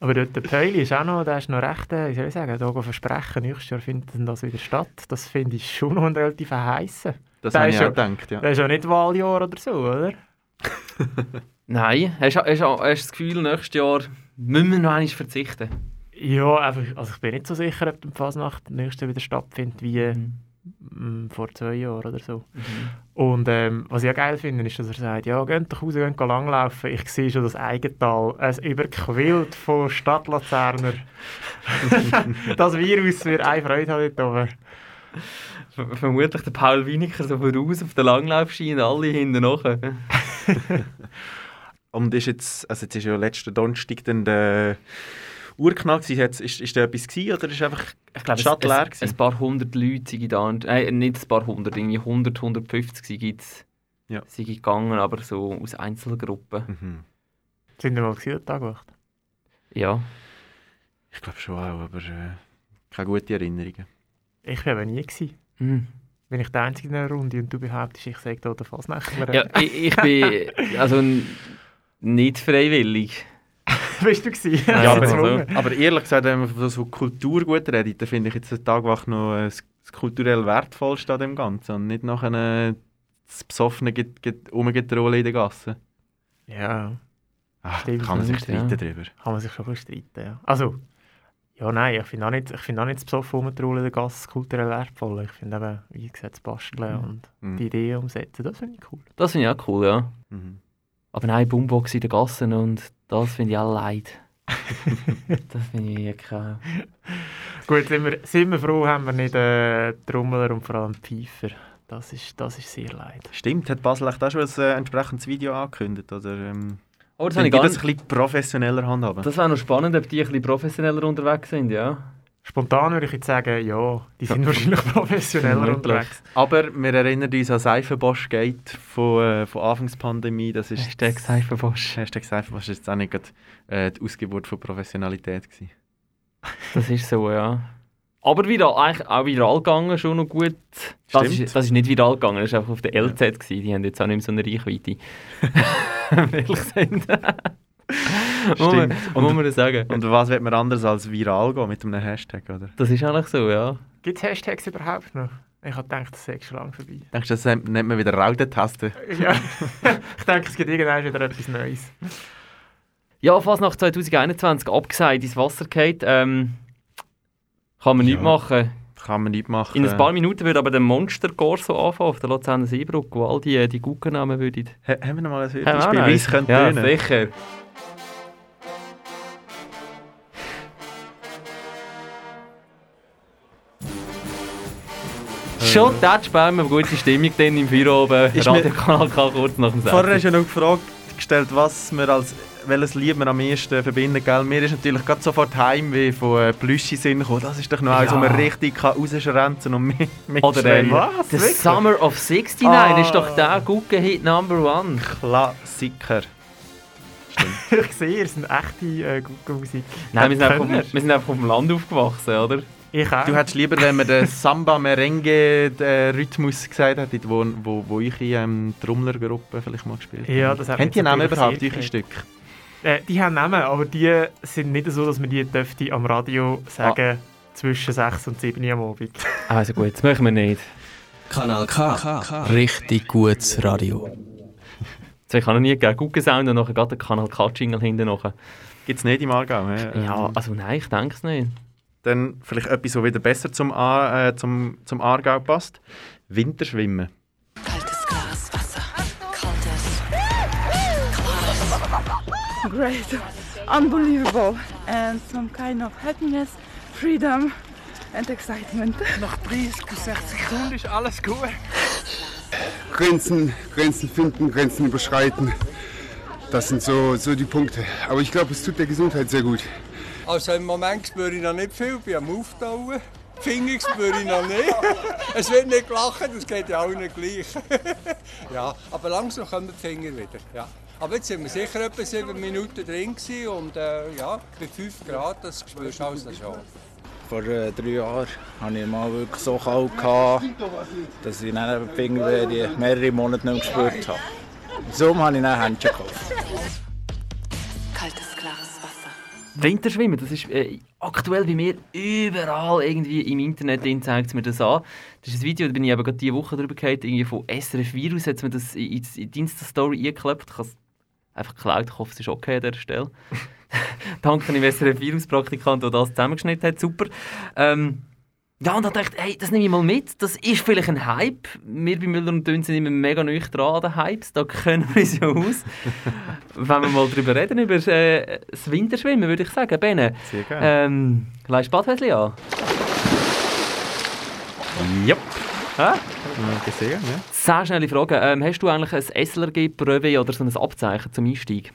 Aber dort der Pöli ist auch noch, der ist noch recht, wie soll ich sagen, da versprechen, nächstes Jahr findet das wieder statt. Das finde ich schon noch relativ heiß. Das habe ich auch gedacht, ja. Das ist ja nicht Wahljahr oder so, oder? Nein, hast du das Gefühl, nächstes Jahr müssen wir noch einmal verzichten? Ja, einfach, also ich bin nicht so sicher, ob die Fasnacht nächstes Jahr wieder stattfindet wie vor 2 Jahren oder so. Mhm. Und was ich auch geil finde, ist, dass er sagt, ja, geht doch raus, geht langlaufen. Ich sehe schon das Eigental, es überquillt von Stadtluzerner. Das Virus wird eine Freude haben dort oben. Vermutlich der Paul Winiker so voraus auf den Langlaufschienen, alle hinten nach. Und ist jetzt, also jetzt ist ja letzten Donnerstag dann der Urknall gewesen. Ist da etwas gewesen, oder ist einfach die Stadt leer gewesen? Ein paar hundert Leute sind da, nicht ein paar hundert, irgendwie 100, 150 gibt's, ja. Sind gegangen, aber so aus Einzelgruppen. Mhm. Sind denn mal gewesen, Tagwacht? Ja. Ich glaube schon auch, aber keine guten Erinnerungen. Ich war aber nie gewesen. Bin ich der Einzige in der Runde und du behauptest, ich sage da den Fasnächtler. Ja, ich bin also nicht freiwillig. Bist du gewesen? Ja, aber ehrlich gesagt, wenn man so Kultur gut redet, dann finde ich jetzt den Tagwach noch das kulturell wertvollste an dem Ganzen und nicht nachher das Besoffene rumgetrollen in den Gassen. Ja. Ach, stimmt, kann man sich streiten darüber. Kann man sich schon streiten, ja. Also, ja, nein, ich finde auch nicht das Besoffen rumtrollen in den Gassen kulturell wertvoll. Ich finde eben, wie gesagt, das Basteln und die Ideen umsetzen, das finde ich cool. Das finde ich auch cool, ja. Mhm. Aber nein, Boombox in den Gassen und das finde ich auch leid. Das finde ich wirklich... Gut, sind wir froh, haben wir nicht Trommeler und vor allem Pfeifer. Das ist sehr leid. Stimmt, hat Basel echt auch schon ein entsprechendes Video angekündigt, oder... Oh, das die das ein bisschen professioneller handhaben? Das wäre noch spannend, ob die ein bisschen professioneller unterwegs sind, ja. Spontan würde ich jetzt sagen, ja, die sind wahrscheinlich professioneller unterwegs. Aber wir erinnern uns an Seifenbosch-Gate von Anfangspandemie. Das ist Hashtag Seifenbosch. Hashtag Seifenbosch ist jetzt auch nicht gerade, die Ausgeburt von Professionalität gewesen. Das ist so, ja. Aber auch viral gegangen, schon noch gut. Das ist nicht viral gegangen, das war einfach auf der LZ gewesen. Die haben jetzt auch nicht mehr so eine Reichweite. Ehrlich gesagt. Stimmt. Muss man das sagen. Und was will man anders als viral gehen mit einem Hashtag, oder? Das ist eigentlich so, ja. Gibt es Hashtags überhaupt noch? Ich habe gedacht, das ist schon lange vorbei. Denkst du, das nennt man wieder Raudentaste? Ja. Ich denke, es gibt irgendwann wieder etwas Neues. Ja, fast nach 2021 abgesagt ins Wasser gefallen. Kann man nichts machen. Kann man nicht machen. In ein paar Minuten würde aber der Monster-Corso anfangen auf der Luzerner Seebrücke, wo all die guten Namen würden. Haben wir noch mal ein Hörspiel? Wie es könnte tönen? Ja, sicher. Schon dort spüren wir eine gute Stimmung im Büro oben. Radiokanal kann kurz nach dem Sessel. Vorher hast du ja noch gefragt, was wir als welches Lied man am ehesten verbinden, gell? Mir ist natürlich gerade sofort Heimweh von Plüschi-Sinn gekommen. Das ist doch noch eins, wo man richtig rausschränzen kann und mitschreiben. Oder was? The Summer of 69 ist doch der Guggenhit Number 1. Klassiker. Ich sehe, es sind echte Guggenmusik. Nein, wir sind einfach auf dem Land aufgewachsen, oder? Ich auch. Du hättest lieber, wenn man den Samba-Merengue-Rhythmus gesagt hätte, wo ich in Trommlergruppe vielleicht mal gespielt habe. Ja, das haben die Namen überhaupt, eure Stücke? Die haben Namen, aber die sind nicht so, dass man die dürfte am Radio sagen zwischen 6 und 7 Uhr am Abend. Also gut, das machen wir nicht. Kanal K. Richtig gutes Radio. Ich habe noch nie gegeben, Google Sound und nachher gerade den Kanal K-Jingle hinten nachher. Gibt es nicht im Aargau? Ja, also nein, ich denke es nicht. Dann vielleicht etwas, was wieder besser zum Aargau passt. Winterschwimmen. Kaltes Glas Wasser. Great, unbelievable, and some kind of happiness, freedom and excitement. Nach 30 Sekunden ist alles gut. Grenzen finden, Grenzen überschreiten, das sind so die Punkte. Aber ich glaube, es tut der Gesundheit sehr gut. Also im Moment spüre ich noch nicht viel, ich bin am Auftauen. Die Finger spüre ich noch nicht. Es wird nicht gelachen, das geht ja allen gleich. Ja, aber langsam kommen die Finger wieder. Ja. Aber jetzt sind wir sicher etwa 7 Minuten drin gewesen und bei 5 Grad, das spürst du alles schon. Vor 3 Jahren hatte ich mal wirklich so kalt, dass ich dann die Finger mehrere Monate nicht gespürt habe. So habe ich dann Händchen gekauft. Kaltes, klares Wasser. Winterschwimmen, das ist aktuell bei mir überall irgendwie im Internet, zeigt es mir das an. Das ist ein Video, da bin ich eben gerade diese Woche drüber gefallen, irgendwie von SRF Virus hat mir das in die Insta-Story eingeklappt. Ich habe es einfach geklaut, ich hoffe, es ist okay an dieser Stelle. Danke an den SRF Virus-Praktikant, der das zusammengeschnitten hat, super. Ja, und dann dachte ich, hey, das nehme ich mal mit, das ist vielleicht ein Hype. Wir bei Müller und Dünn sind immer mega nüchtern an den Hypes, da können wir uns ja aus. Wenn wir mal darüber reden, über das Winterschwimmen, würde ich sagen. Bene, leihst du Badhäuschen an? Jupp. Ja. Gesehen, ja. Sehr schnelle Frage. Hast du eigentlich ein SLRG-Brevet oder so ein Abzeichen zum Einstieg?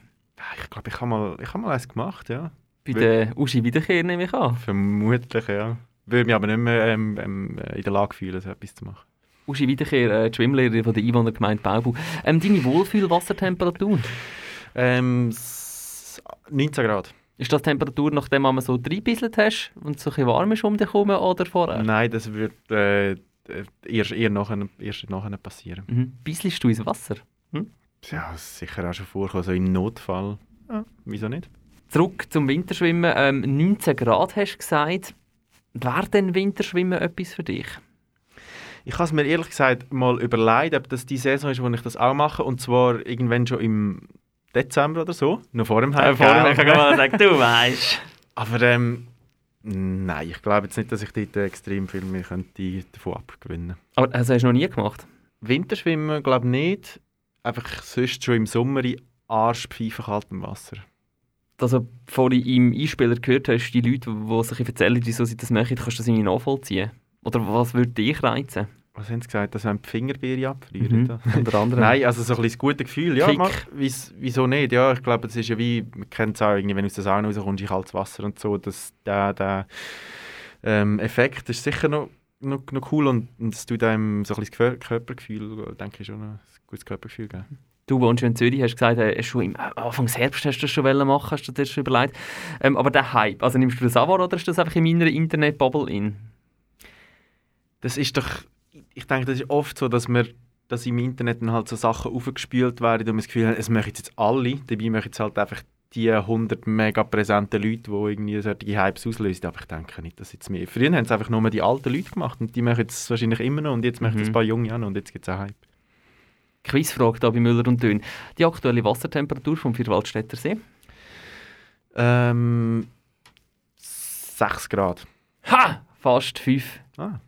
Ich glaube, ich hab mal eins gemacht, ja. Bei der Uschi Wiederkehr nehme ich an? Vermutlich, ja. Würde mich aber nicht mehr in der Lage fühlen, so etwas zu machen. Uschi Wiederkehr, die Schwimmlehrerin von der Einwohnergemeinde Baubau. Deine Wohlfühlwassertemperatur? 19 Grad. Ist das die Temperatur, nachdem man so reingepieselt hast und so ein bisschen warm ist um dich herum oder vorher? Nein, das würde erst nachher passieren. Pieselst du ins Wasser? Hm? Ja, das ist sicher auch schon vorgekommen. Also im Notfall, ja, wieso nicht? Zurück zum Winterschwimmen. 19 Grad hast du gesagt. Wäre denn Winterschwimmen etwas für dich? Ich habe es mir ehrlich gesagt mal überlegt, ob das die Saison ist, wo ich das auch mache. Und zwar irgendwann schon im Dezember oder so. Noch vor dem Heim. Ich kann mal sagen, du weißt. Aber nein, ich glaube jetzt nicht, dass ich dort extrem viel mehr könnte davon abgewinnen. Aber also hast du noch nie gemacht? Winterschwimmen glaube ich nicht. Einfach sonst schon im Sommer in arschpfeifen kaltem Wasser. Also, bevor du im Einspieler gehört hast, die Leute, die sich erzählen, wieso sie das machen, kannst du das irgendwie nachvollziehen? Oder was würde dich reizen? Was haben sie gesagt? Dass sie die Fingerbeere abfrieren? Unter anderem. Nein, also so ein bisschen das gute Gefühl. Ja, mach, wieso nicht? Ja, ich glaube, das ist ja wie, man kennt es auch, irgendwie, wenn du aus der Sauna rauskommst, in kaltes Wasser und so, dass der Effekt ist sicher noch cool und dass du deinem so ein bisschen das Körpergefühl, denke ich, schon ein gutes Körpergefühl geben. Du wohnst schon in Zürich, hast gesagt, schon Anfang Herbst hast du das schon machen, hast du dir das schon überlegt. Aber der Hype, also nimmst du das an oder ist das einfach in meiner Internet-Bubble in? Das ist doch, ich denke, das ist oft so, dass im Internet dann halt so Sachen aufgespült werden und man das Gefühl hat, es möchten jetzt alle, dabei möchten jetzt halt einfach die 100 mega präsenten Leute, die irgendwie solche Hypes auslösen. Aber ich denke nicht, dass jetzt mehr. Früher haben es einfach nur die alten Leute gemacht und die möchten es wahrscheinlich immer noch und jetzt möchten es ein paar Junge auch noch und jetzt gibt es einen Hype. Quizfrage hier bei Müller und Dünn. Die aktuelle Wassertemperatur vom Vierwaldstätter See? 6 Grad. Ha! Fast 5. Ah.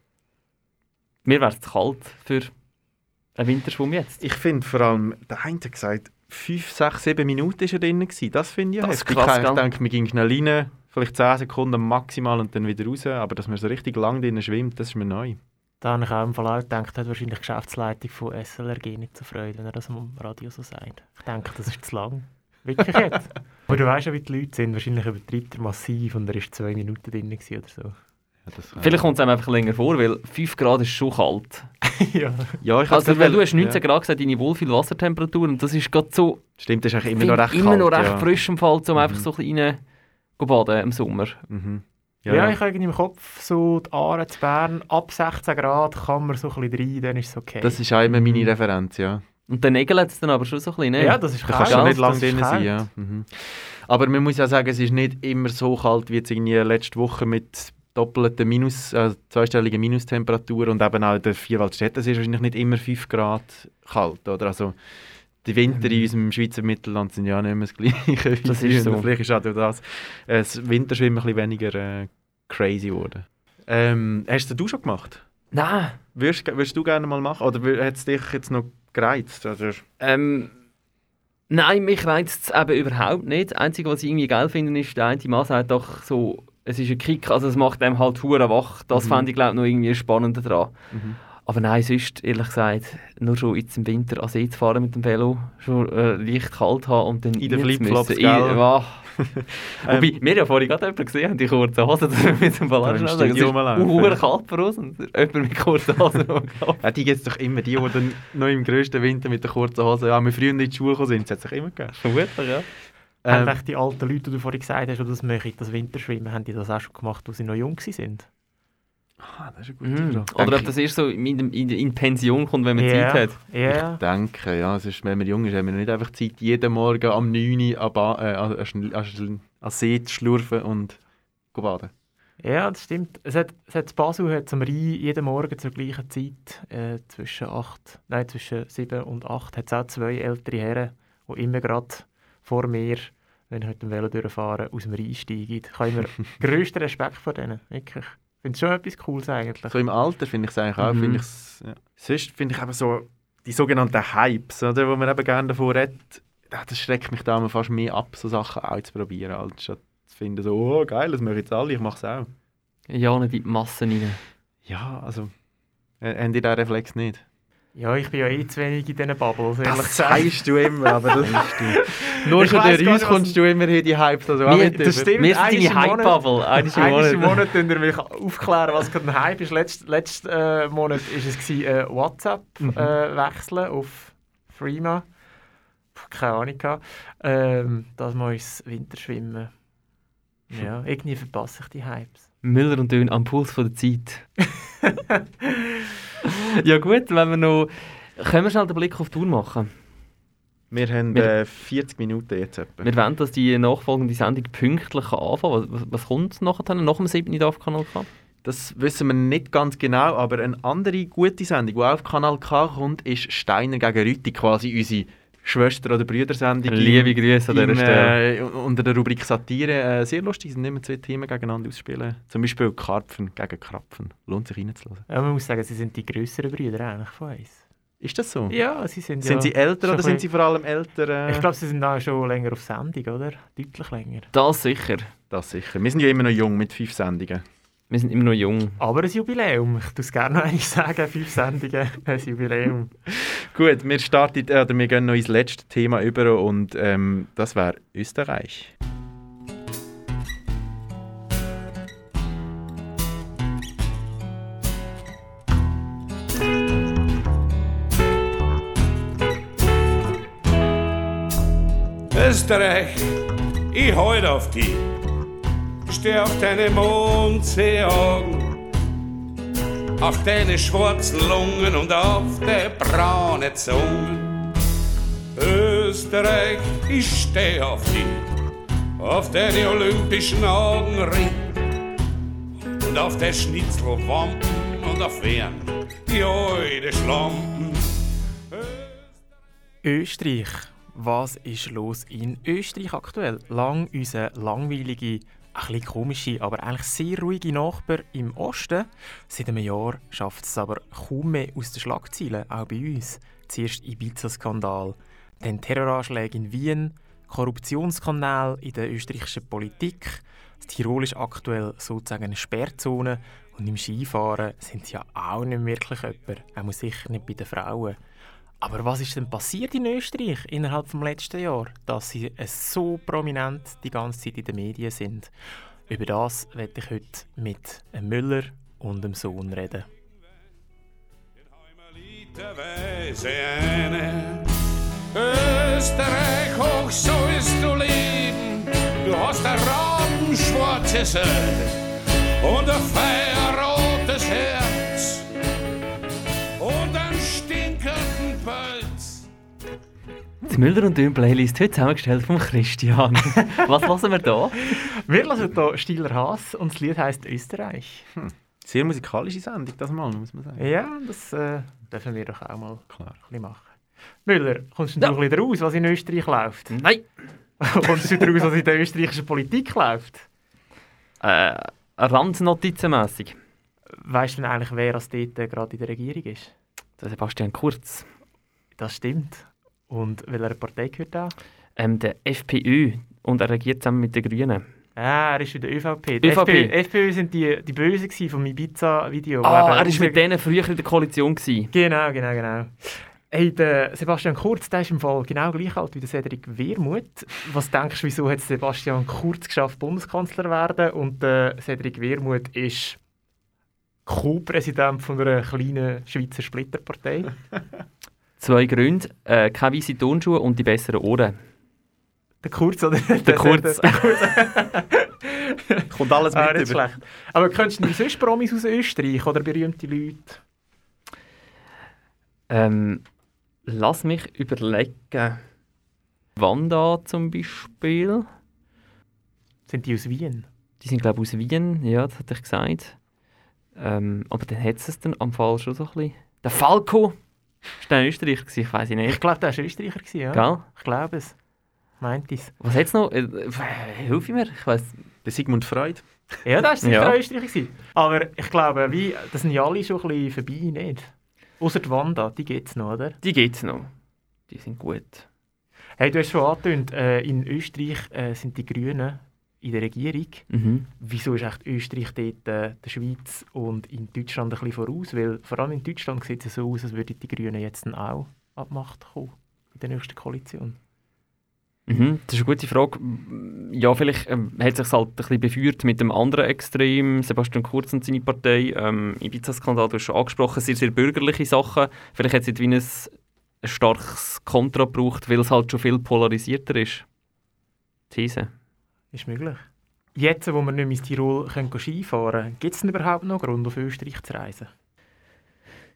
Mir wäre es zu kalt für einen Winterschwumm jetzt. Ich finde vor allem, der eine hat gesagt, 5, 6, 7 Minuten war er drin. Das finde ich ja heftig. Ich denke, wir gehen schnell rein, vielleicht 10 Sekunden maximal und dann wieder raus. Aber dass man so richtig lang drin schwimmt, das ist mir neu. Da habe ich auch im Fall auch gedacht, hat wahrscheinlich die Geschäftsleitung von SLRG nicht so Freude, wenn er das am Radio so sagt. Ich denke, das ist zu lang. Wirklich jetzt. Aber du weißt ja, wie die Leute sind. Wahrscheinlich übertreibt er massiv und er war 2 Minuten drin oder so. Ja, vielleicht kommt es einem einfach länger vor, weil 5 Grad ist schon kalt. ja, ich also, weil du hast 19 Grad gesagt, deine Wohlfühlwassertemperatur und das ist gerade so... Stimmt, das ist immer noch recht kalt. Immer noch recht frisch im Fall, um einfach so ein bisschen rein zu baden im Sommer. Mhm. Ja, ich habe irgendwie im Kopf so die Aare zu Bern, ab 16 Grad kann man so ein bisschen rein, dann ist es okay. Das ist auch immer meine Referenz, ja. Und den Nägel hat es dann aber schon so ein bisschen, ne? Ja, das ist kalt. Da kannst du nicht lange drin sein, ja. Mhm. Aber man muss ja sagen, es ist nicht immer so kalt wie jetzt irgendwie letzte Woche mit doppelten zweistelligen Minustemperaturen und eben auch in der Vierwaldstätte ist wahrscheinlich nicht immer 5 Grad kalt, oder? Also, die Winter in unserem Schweizer Mittelland sind ja nicht mehr das Gleiche. Das ist so. Vielleicht ist auch durch das Winterschwimmen ein bisschen weniger crazy geworden. Hast du das schon gemacht? Nein. Würdest du gerne mal machen? Oder hat es dich jetzt noch gereizt? Also nein, mich reizt es eben überhaupt nicht. Das Einzige, was ich irgendwie geil finde, ist, der eine Mann sagt doch so, es ist ein Kick, also es macht einem halt verdammt wach. Das fände ich, glaube ich, noch irgendwie spannender dran. Mhm. Aber nein, sonst, ehrlich gesagt, nur schon jetzt im Winter an See zu fahren mit dem Velo, schon leicht kalt haben und dann in den Flipflops, gell? Wobei, wir ja vorhin gerade jemanden gesehen haben, die kurzen Hosen mit dem Ballast. Das ist urkalt für uns. Jemand mit kurzen Hosen. Ja, die gibt es doch immer. Die dann noch im grössten Winter mit den kurzen Hosen, ja, wir früher nicht in die Schule gekommen sind, das hat sich immer gegeben. Vermutlich, ja. Haben die alten Leute, die du vorhin gesagt hast, die das möchten, das Winterschwimmen, haben die das auch schon gemacht, als sie noch jung waren? Ah, das ist eine gute Frage. Oder ob das erst so in Pension kommt, wenn man Zeit hat. Yeah. Ich denke, ja, es ist, wenn man jung ist, haben wir nicht einfach Zeit, jeden Morgen am 9 Uhr an den See zu schlurfen und zu baden. Ja, das stimmt. Basel hat zum Rhein jeden Morgen zur gleichen Zeit, zwischen 7 und 8, hat es auch zwei ältere Herren, die immer gerade vor mir, wenn ich mit dem Velo durchfahre, aus dem Rhein steigen. Ich habe immer grössten Respekt vor denen, wirklich. Ich finde es schon etwas Cooles eigentlich. So im Alter finde ich es eigentlich auch. Ja. Sonst finde ich eben so die sogenannten Hypes, oder, wo man eben gerne davon redet, das schreckt mich da fast mehr ab, so Sachen auch zu probieren, anstatt zu finden, so, oh geil, das machen jetzt alle, ich mache es auch. Ja, nicht in die Massen rein. Ja, also, habt ihr diesen Reflex nicht? Ja, ich bin ja zu wenig in diesen Bubbles. Das sagst du immer, aber das ist du. Nur schon durch uns kommst du immer hier die Hypes. Also das stimmt. Wir sind deine Hype-Bubble. Einige Monate könnt ihr mich aufklären, was gerade ein Hype ist. Letzten Monat war es WhatsApp wechseln auf Threema. Keine Ahnung. Das mal ins Winterschwimmen. Ja, irgendwie verpasse ich die Hypes. Müller und Dön am Puls von der Zeit. Ja gut, wenn wir noch... Können wir schnell den Blick auf die Uhr machen? Wir haben 40 Minuten jetzt etwa. Wir wollen, dass die nachfolgende Sendung pünktlich anfangen kann. Was kommt nachher, nach dem 7. auf Kanal K? Das wissen wir nicht ganz genau, aber eine andere gute Sendung, die auch auf Kanal K kommt, ist «Steiner gegen Rütti», quasi unsere Schwester- oder Brüdersendung. Liebe Grüße an dieser Stelle. Unter der Rubrik Satire. Sehr lustig, sind immer zwei Themen gegeneinander ausspielen. Zum Beispiel Karpfen gegen Krapfen. Lohnt sich reinzulassen. Ja, man muss sagen, sie sind die grösseren Brüder eigentlich von uns. Ist das so? Ja, sie sind ja... Sind sie älter oder sind sie vor allem älter? Ich glaube, sie sind auch schon länger auf Sendung, oder? Deutlich länger. Das sicher. Wir sind ja immer noch jung mit 5 Sendungen. Wir sind immer noch jung. Aber ein Jubiläum. Ich tue es gerne eigentlich sagen. 5 Sendungen, ein Jubiläum. Gut, wir gehen noch ins letzte Thema über und das wäre Österreich. Österreich, ich heul auf dich. Steh auf deine Mondseeaugen, auf deine schwarzen Lungen und auf deine braune Zunge. Österreich, ich steh auf dich, auf deine olympischen Augenringe und auf deine Schnitzelwampen und auf Wehren, die alte Schlampen. Österreich. Was ist los in Österreich aktuell? Lang unsere langweilige, ein bisschen komische, aber eigentlich sehr ruhige Nachbar im Osten. Seit einem Jahr schafft es aber kaum mehr aus den Schlagzeilen, auch bei uns. Zuerst Ibiza-Skandal, dann Terroranschläge in Wien, Korruptionsskandal in der österreichischen Politik. Das Tirol ist aktuell sozusagen eine Sperrzone und im Skifahren sind sie ja auch nicht wirklich jemand, auch sicher nicht bei den Frauen. Aber was ist denn passiert in Österreich innerhalb des letzten Jahres, dass sie so prominent die ganze Zeit in den Medien sind? Über das werde ich heute mit einem Müller und einem Sohn reden. Österreich, hoch sollst du leben, du hast ein rabenschwarzes Herz und ein feierrotes Herz und ein stinkernden Pölz. Die Müller und Dön Playlist heute zusammengestellt von Christian. Was hören wir da? Wir hören hier «Stiller Hass» und das Lied heisst «Österreich». Sehr musikalische Sendung, das mal, muss man sagen. Ja, das dürfen wir doch auch mal machen. Müller, kommst du noch ein bisschen raus, was in Österreich läuft? Nein! Kommst du raus, was in der österreichischen Politik läuft? Randnotizenmässig. Weißt du denn eigentlich, wer als dort gerade in der Regierung ist? Der Sebastian Kurz. Das stimmt. Und welcher Partei gehört an? Der FPÖ. Und er regiert zusammen mit den Grünen. Er ist in der ÖVP. Die FPÖ sind die Bösen vom Ibiza-Video. Er war mit denen früher in der Koalition. Genau. Hey, der Sebastian Kurz, der ist im Fall genau gleich alt wie der Cedric Wermuth. Was denkst du, wieso hat Sebastian Kurz geschafft, Bundeskanzler zu werden? Und der Cedric Wermuth ist... Co-Präsident von einer kleinen Schweizer Splitterpartei. 2 Gründe, keine weiße Turnschuhe und die besseren Ohren. Der Kurz, oder? Der Kurz. Kommt alles mit nicht über. Schlecht. Aber könntest du sonst Promis aus Österreich oder berühmte Leute? Lass mich überlegen. Wanda zum Beispiel. Sind die aus Wien? Die sind, glaube ich, aus Wien, ja, das hatte ich gesagt. Aber dann hat es dann am Fall schon so ein bisschen. Der Falco! Ist der Österreicher? Ich weiß nicht. Ich glaube, der war Österreicher, ja. Gell? Ich glaube es. Meint es. Was hat es noch? Hilf mir. Ich weiss. Der Sigmund Freud. Ja, der war sicher ja. Österreicher. Aber ich glaube, das sind ja alle schon ein bisschen vorbei, nicht? Außer die Wanda, die gibt es noch, oder? Die gibt es noch. Die sind gut. Hey, du hast schon angetönt, in Österreich sind die Grünen in der Regierung. Mhm. Wieso ist echt Österreich dort der Schweiz und in Deutschland ein bisschen voraus? Weil vor allem in Deutschland sieht es so aus, als würden die Grünen jetzt auch an die Macht kommen in der nächsten Koalition. Mhm, das ist eine gute Frage. Ja, vielleicht hat es sich halt ein bisschen befeuert mit dem anderen Extrem, Sebastian Kurz und seine Partei. Ibiza-Skandal, du hast schon angesprochen, sehr, sehr bürgerliche Sachen. Vielleicht hat es in Wien ein starkes Kontra gebraucht, weil es halt schon viel polarisierter ist. These. Ist möglich. Jetzt, wo wir nicht mehr in Tirol Ski fahren können, gibt es denn überhaupt noch Grund, auf Österreich zu reisen?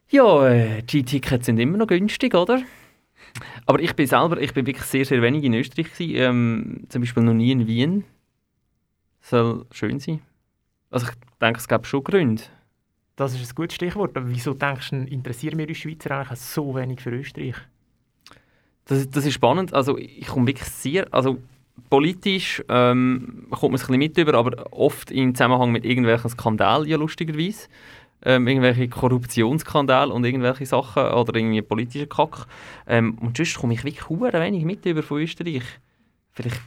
Ja, G-Tickets sind immer noch günstig, oder? Aber ich bin wirklich sehr, sehr wenig in Österreich gewesen. Zum Beispiel noch nie in Wien. Soll schön sein. Also ich denke, es gäbe schon Gründe. Das ist ein gutes Stichwort. Aber wieso denkst du, interessieren wir uns Schweizer eigentlich so wenig für Österreich? Das ist spannend. Also ich komme wirklich sehr... Also politisch kommt man es ein bisschen mit über, aber oft im Zusammenhang mit irgendwelchen Skandalen, ja lustigerweise. Irgendwelche Korruptionsskandale und irgendwelche Sachen oder irgendwie politische Kack. Und sonst komme ich wirklich sehr wenig mit über von Österreich. Vielleicht,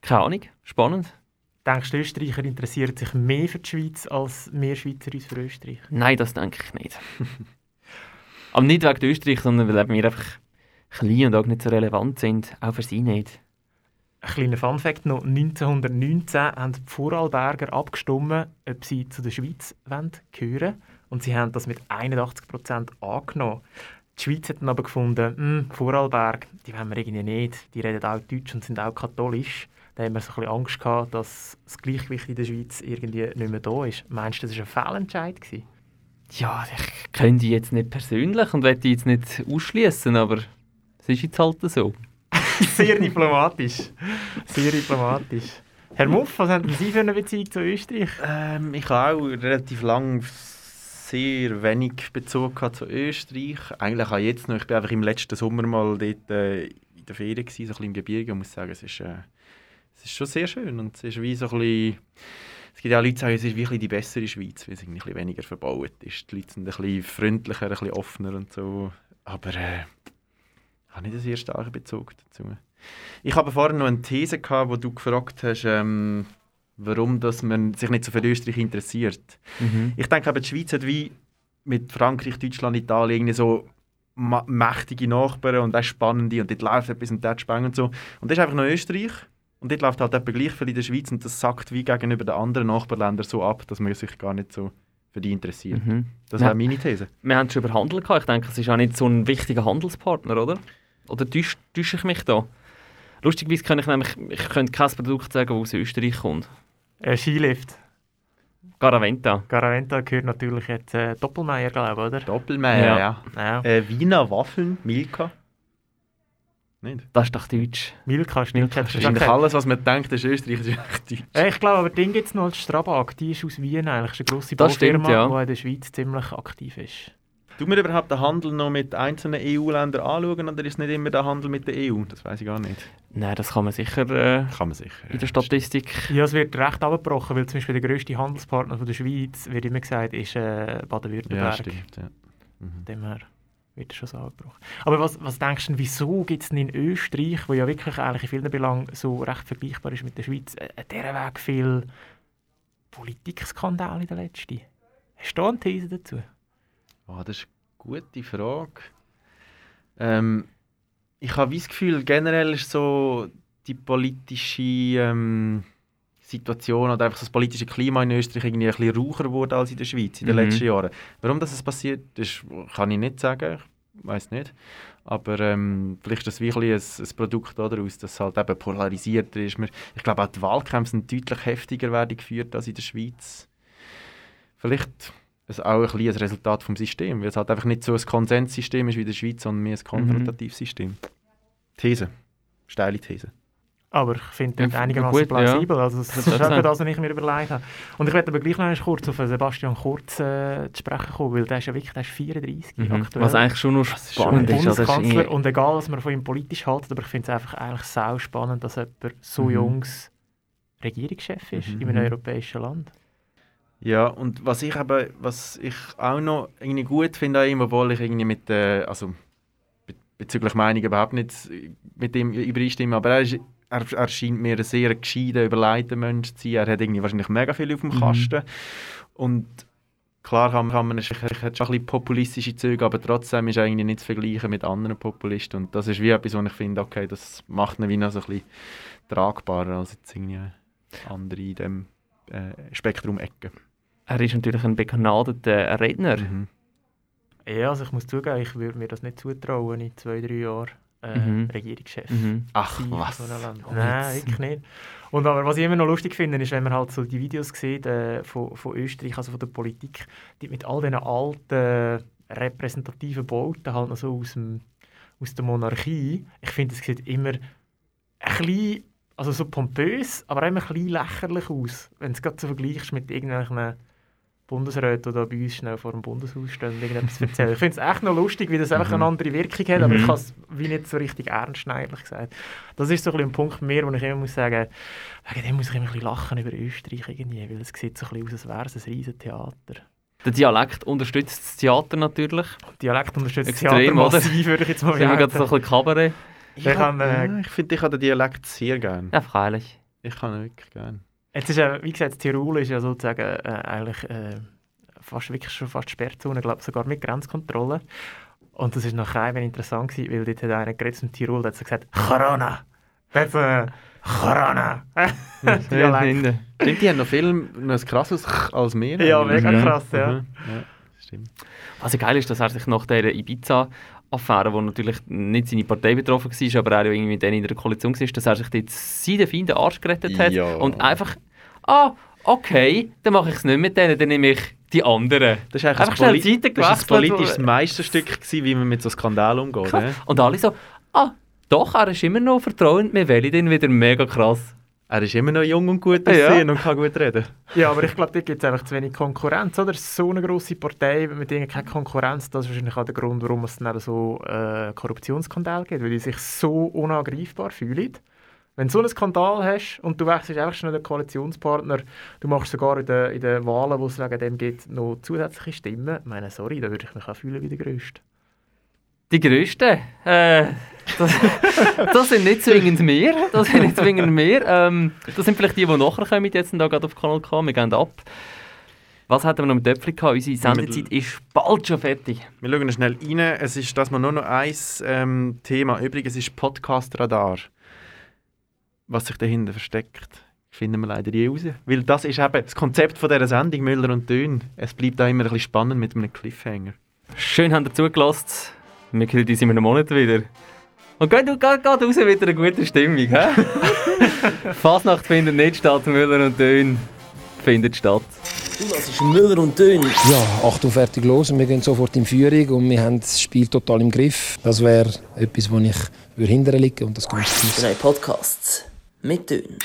keine Ahnung, spannend. Denkst du, Österreicher interessieren sich mehr für die Schweiz als mehr Schweizer uns für Österreich? Nein, das denke ich nicht. Aber nicht wegen Österreich, sondern weil wir einfach klein und auch nicht so relevant sind. Auch für sie nicht. Ein kleiner Funfact noch. 1919 haben die Vorarlberger abgestimmt, ob sie zu der Schweiz gehören wollen. Und sie haben das mit 81% angenommen. Die Schweiz hat dann aber gefunden, Vorarlberg, die wollen wir irgendwie nicht. Die reden auch Deutsch und sind auch katholisch. Da haben wir so ein bisschen Angst gehabt, dass das Gleichgewicht in der Schweiz irgendwie nicht mehr da ist. Meinst du, das war ein Fehlentscheid? Ja, ich kenne die jetzt nicht persönlich und will die jetzt nicht ausschließen, aber es ist jetzt halt so. Sehr diplomatisch. Sehr diplomatisch. Herr Muff, was haben Sie für eine Beziehung zu Österreich? Ich habe auch relativ lange sehr wenig Bezug zu Österreich. Eigentlich auch jetzt noch. Ich war einfach im letzten Sommer mal dort in der Ferien, so ein bisschen im Gebirge. Ich muss sagen, es ist schon sehr schön. Und es ist wie so ein bisschen... Es gibt ja auch Leute, die sagen, es ist wie die bessere Schweiz, weil es ein bisschen weniger verbaut ist. Die Leute sind ein bisschen freundlicher, ein bisschen offener und so. Aber... ich habe nicht einen sehr starken Bezug dazu. Ich habe vorhin noch eine These gehabt, wo du gefragt hast, warum dass man sich nicht so für Österreich interessiert. Mhm. Ich denke, die Schweiz hat wie mit Frankreich, Deutschland, Italien irgendwie so mächtige Nachbarn und auch spannende und dort läuft etwas und dort spannend und so. Und das ist einfach noch Österreich und dort läuft halt etwas gleich viel in der Schweiz und das sackt wie gegenüber den anderen Nachbarländern so ab, dass man sich gar nicht so... für die interessiert. Mhm. Das wäre meine These. Wir haben schon über Handel gehabt. Ich denke, es ist auch nicht so ein wichtiger Handelspartner, oder? Oder täusche ich mich da? Lustigerweise könnte ich nämlich kein Produkt sagen, das aus Österreich kommt. Skilift. Garaventa. Garaventa gehört natürlich jetzt Doppelmayr, glaube ich, oder? Doppelmayr, ja. Wiener Waffeln, Milka. Nicht? Das ist doch deutsch. Milka ist nicht. Wahrscheinlich alles, was man denkt, ist Österreich, ist echt deutsch. Ich glaube, aber den gibt es noch als Strabag. Die ist aus Wien eigentlich. Das ist eine grosse Baufirma, die in der Schweiz ziemlich aktiv ist. Tun wir überhaupt den Handel noch mit einzelnen EU-Ländern anschauen oder ist es nicht immer der Handel mit der EU? Das weiß ich gar nicht. Nein, das kann man sicher in der Statistik. Ja, es wird recht abgebrochen, weil zum Beispiel der grösste Handelspartner von der Schweiz, wird immer gesagt, ist Baden-Württemberg. Ja, stimmt. Ja. Mhm. Dem her. Wird schon so angebrochen. Aber was denkst du, wieso gibt es denn in Österreich, wo ja wirklich eigentlich in vielen Belangen so recht vergleichbar ist mit der Schweiz, an dieser Weg viel Politikskandal in der letzten? Hast du da eine These dazu? Oh, das ist eine gute Frage. Ich habe das Gefühl, generell ist so die politische Situation oder einfach so das politische Klima in Österreich irgendwie ein bisschen raucher wurde als in der Schweiz in den letzten Jahren. Warum das passiert ist, kann ich nicht sagen. Ich weiss nicht. Aber vielleicht ist das wirklich ein Produkt daraus, das halt eben polarisierter ist. Ich glaube, auch die Wahlkämpfe sind deutlich heftiger werden geführt als in der Schweiz. Vielleicht ist es auch ein Resultat vom System, weil es halt einfach nicht so ein Konsenssystem ist wie in der Schweiz, sondern mehr ein konfrontatives System. These. Steile These. Aber ich finde das einigermaßen plausibel. Ja. Also das ist etwas, das ich mir überlegt habe. Und ich werde aber gleich noch kurz auf Sebastian Kurz zu sprechen kommen, weil der ist ja wirklich, der ist 34 aktuell. Was eigentlich schon noch spannend ist. Bundeskanzler, und egal, was man von ihm politisch hält, aber ich finde es einfach eigentlich sau spannend, dass jemand so jungs Regierungschef ist in einem europäischen Land. Ja, und was ich auch noch irgendwie gut finde an ihm, obwohl ich irgendwie mit bezüglich Meinung überhaupt nicht mit ihm übereinstimme, aber er scheint mir ein sehr gescheiter, überlegter Mensch zu sein. Er hat irgendwie wahrscheinlich mega viel auf dem Kasten. Und klar kann man hat schon ein bisschen populistische Züge, aber trotzdem ist er eigentlich nicht zu vergleichen mit anderen Populisten. Und das ist wie etwas, wo ich finde, okay, das macht ihn wie noch so ein bisschen tragbarer als jetzt irgendwie andere in diesem Spektrum-Ecke. Er ist natürlich ein begnadeter Redner. Ja, also ich muss zugeben, ich würde mir das nicht zutrauen in 2-3 Jahren. Regierungschef. Ach, was? Nein, wirklich nicht. Und aber was ich immer noch lustig finde, ist, wenn man halt so die Videos sieht von Österreich, also von der Politik, die mit all diesen alten repräsentativen Bauten halt noch so aus der Monarchie. Ich finde, es sieht immer ein bisschen, also so pompös, aber immer ein bisschen lächerlich aus, wenn du es gerade so vergleichst mit irgendwelchen Bundesräte, die da bei uns schnell vor dem Bundeshaus stehen und irgendetwas erzählen. Ich finde es echt noch lustig, wie das einfach eine andere Wirkung hat, aber ich habe es wie nicht so richtig ernst ehrlich gesagt. Das ist so ein bisschen ein Punkt mehr, wo ich immer muss sagen, wegen dem muss ich immer ein bisschen lachen über Österreich irgendwie, weil es sieht so ein bisschen aus, als wäre es ein riesen Theater. Der Dialekt unterstützt das Theater natürlich. Dialekt unterstützt extrem, das Theater massiv, würde ich jetzt mal sagen. Wir gerade so ein bisschen Kabarett. Ich finde, ich habe den Dialekt sehr gerne. Ja, freilich. Ich kann ihn wirklich gerne. Jetzt ist ja, wie gesagt, Tirol ist ja sozusagen eigentlich fast Sperrzone, glaube sogar mit Grenzkontrolle. Und das ist noch einmal interessant gewesen, weil dort hat einer geredet im Tirol, der hat so gesagt, Corona! Das Corona! Stimmt, die haben noch viel noch ein krasses als mehr. Ja, mega krass, ja. Ja, stimmt. Was geil ist, dass er sich nach dieser Ibiza-Affäre, wo natürlich nicht seine Partei betroffen war, aber er ja irgendwie mit denen in der Koalition war, dass er sich jetzt seinen Feinden den Arsch gerettet hat und einfach, okay, dann mache ich es nicht mit denen, dann nehme ich die anderen. Das war einfach ein politisches Meisterstück, wie man mit so Skandalen umgeht. Ne? Und alle so, doch, er ist immer noch vertrauend, wir wählen ihn wieder, mega krass. Er ist immer noch jung und gut aussehen und kann gut reden. Ja, aber ich glaube, da gibt es einfach zu wenig Konkurrenz, oder? So eine grosse Partei, mit ihnen keine Konkurrenz, das ist wahrscheinlich auch der Grund, warum es dann so Korruptionsskandal gibt, weil die sich so unangreifbar fühlen. Wenn du so einen Skandal hast und du wechselst einfach schnell den Koalitionspartner, du machst sogar in den Wahlen, wo es wegen dem gibt, noch zusätzliche Stimmen, ich meine, sorry, da würde ich mich auch fühlen wie der Größte. Die Größten? Das sind nicht zwingend mehr. Das sind vielleicht die nachher kommen, jetzt da gerade auf Kanal K. Wir gehen ab. Was hatten wir noch mit Töpfchen gehabt? Unsere Sendezeit ist bald schon fertig. Wir schauen schnell rein. Es ist, dass wir nur noch ein Thema übrig. Es ist Podcast-Radar. Was sich dahinter versteckt, finden wir leider nie raus. Weil das ist eben das Konzept von dieser Sendung, Müller und Dön. Es bleibt da immer ein bisschen spannend mit einem Cliffhanger. Schön, habt ihr zugelassen. Wir hören uns in einem Monat wieder. Und geht raus mit einer guten Stimmung. Fasnacht findet nicht statt, Müller und Dön findet statt. Das ist Müller und Dön. Ja, Achtung, fertig, los. Und wir gehen sofort in Führung und wir haben das Spiel total im Griff. Das wäre etwas, wo ich hinterher liege und das kommt. Drei Podcasts mit Dön.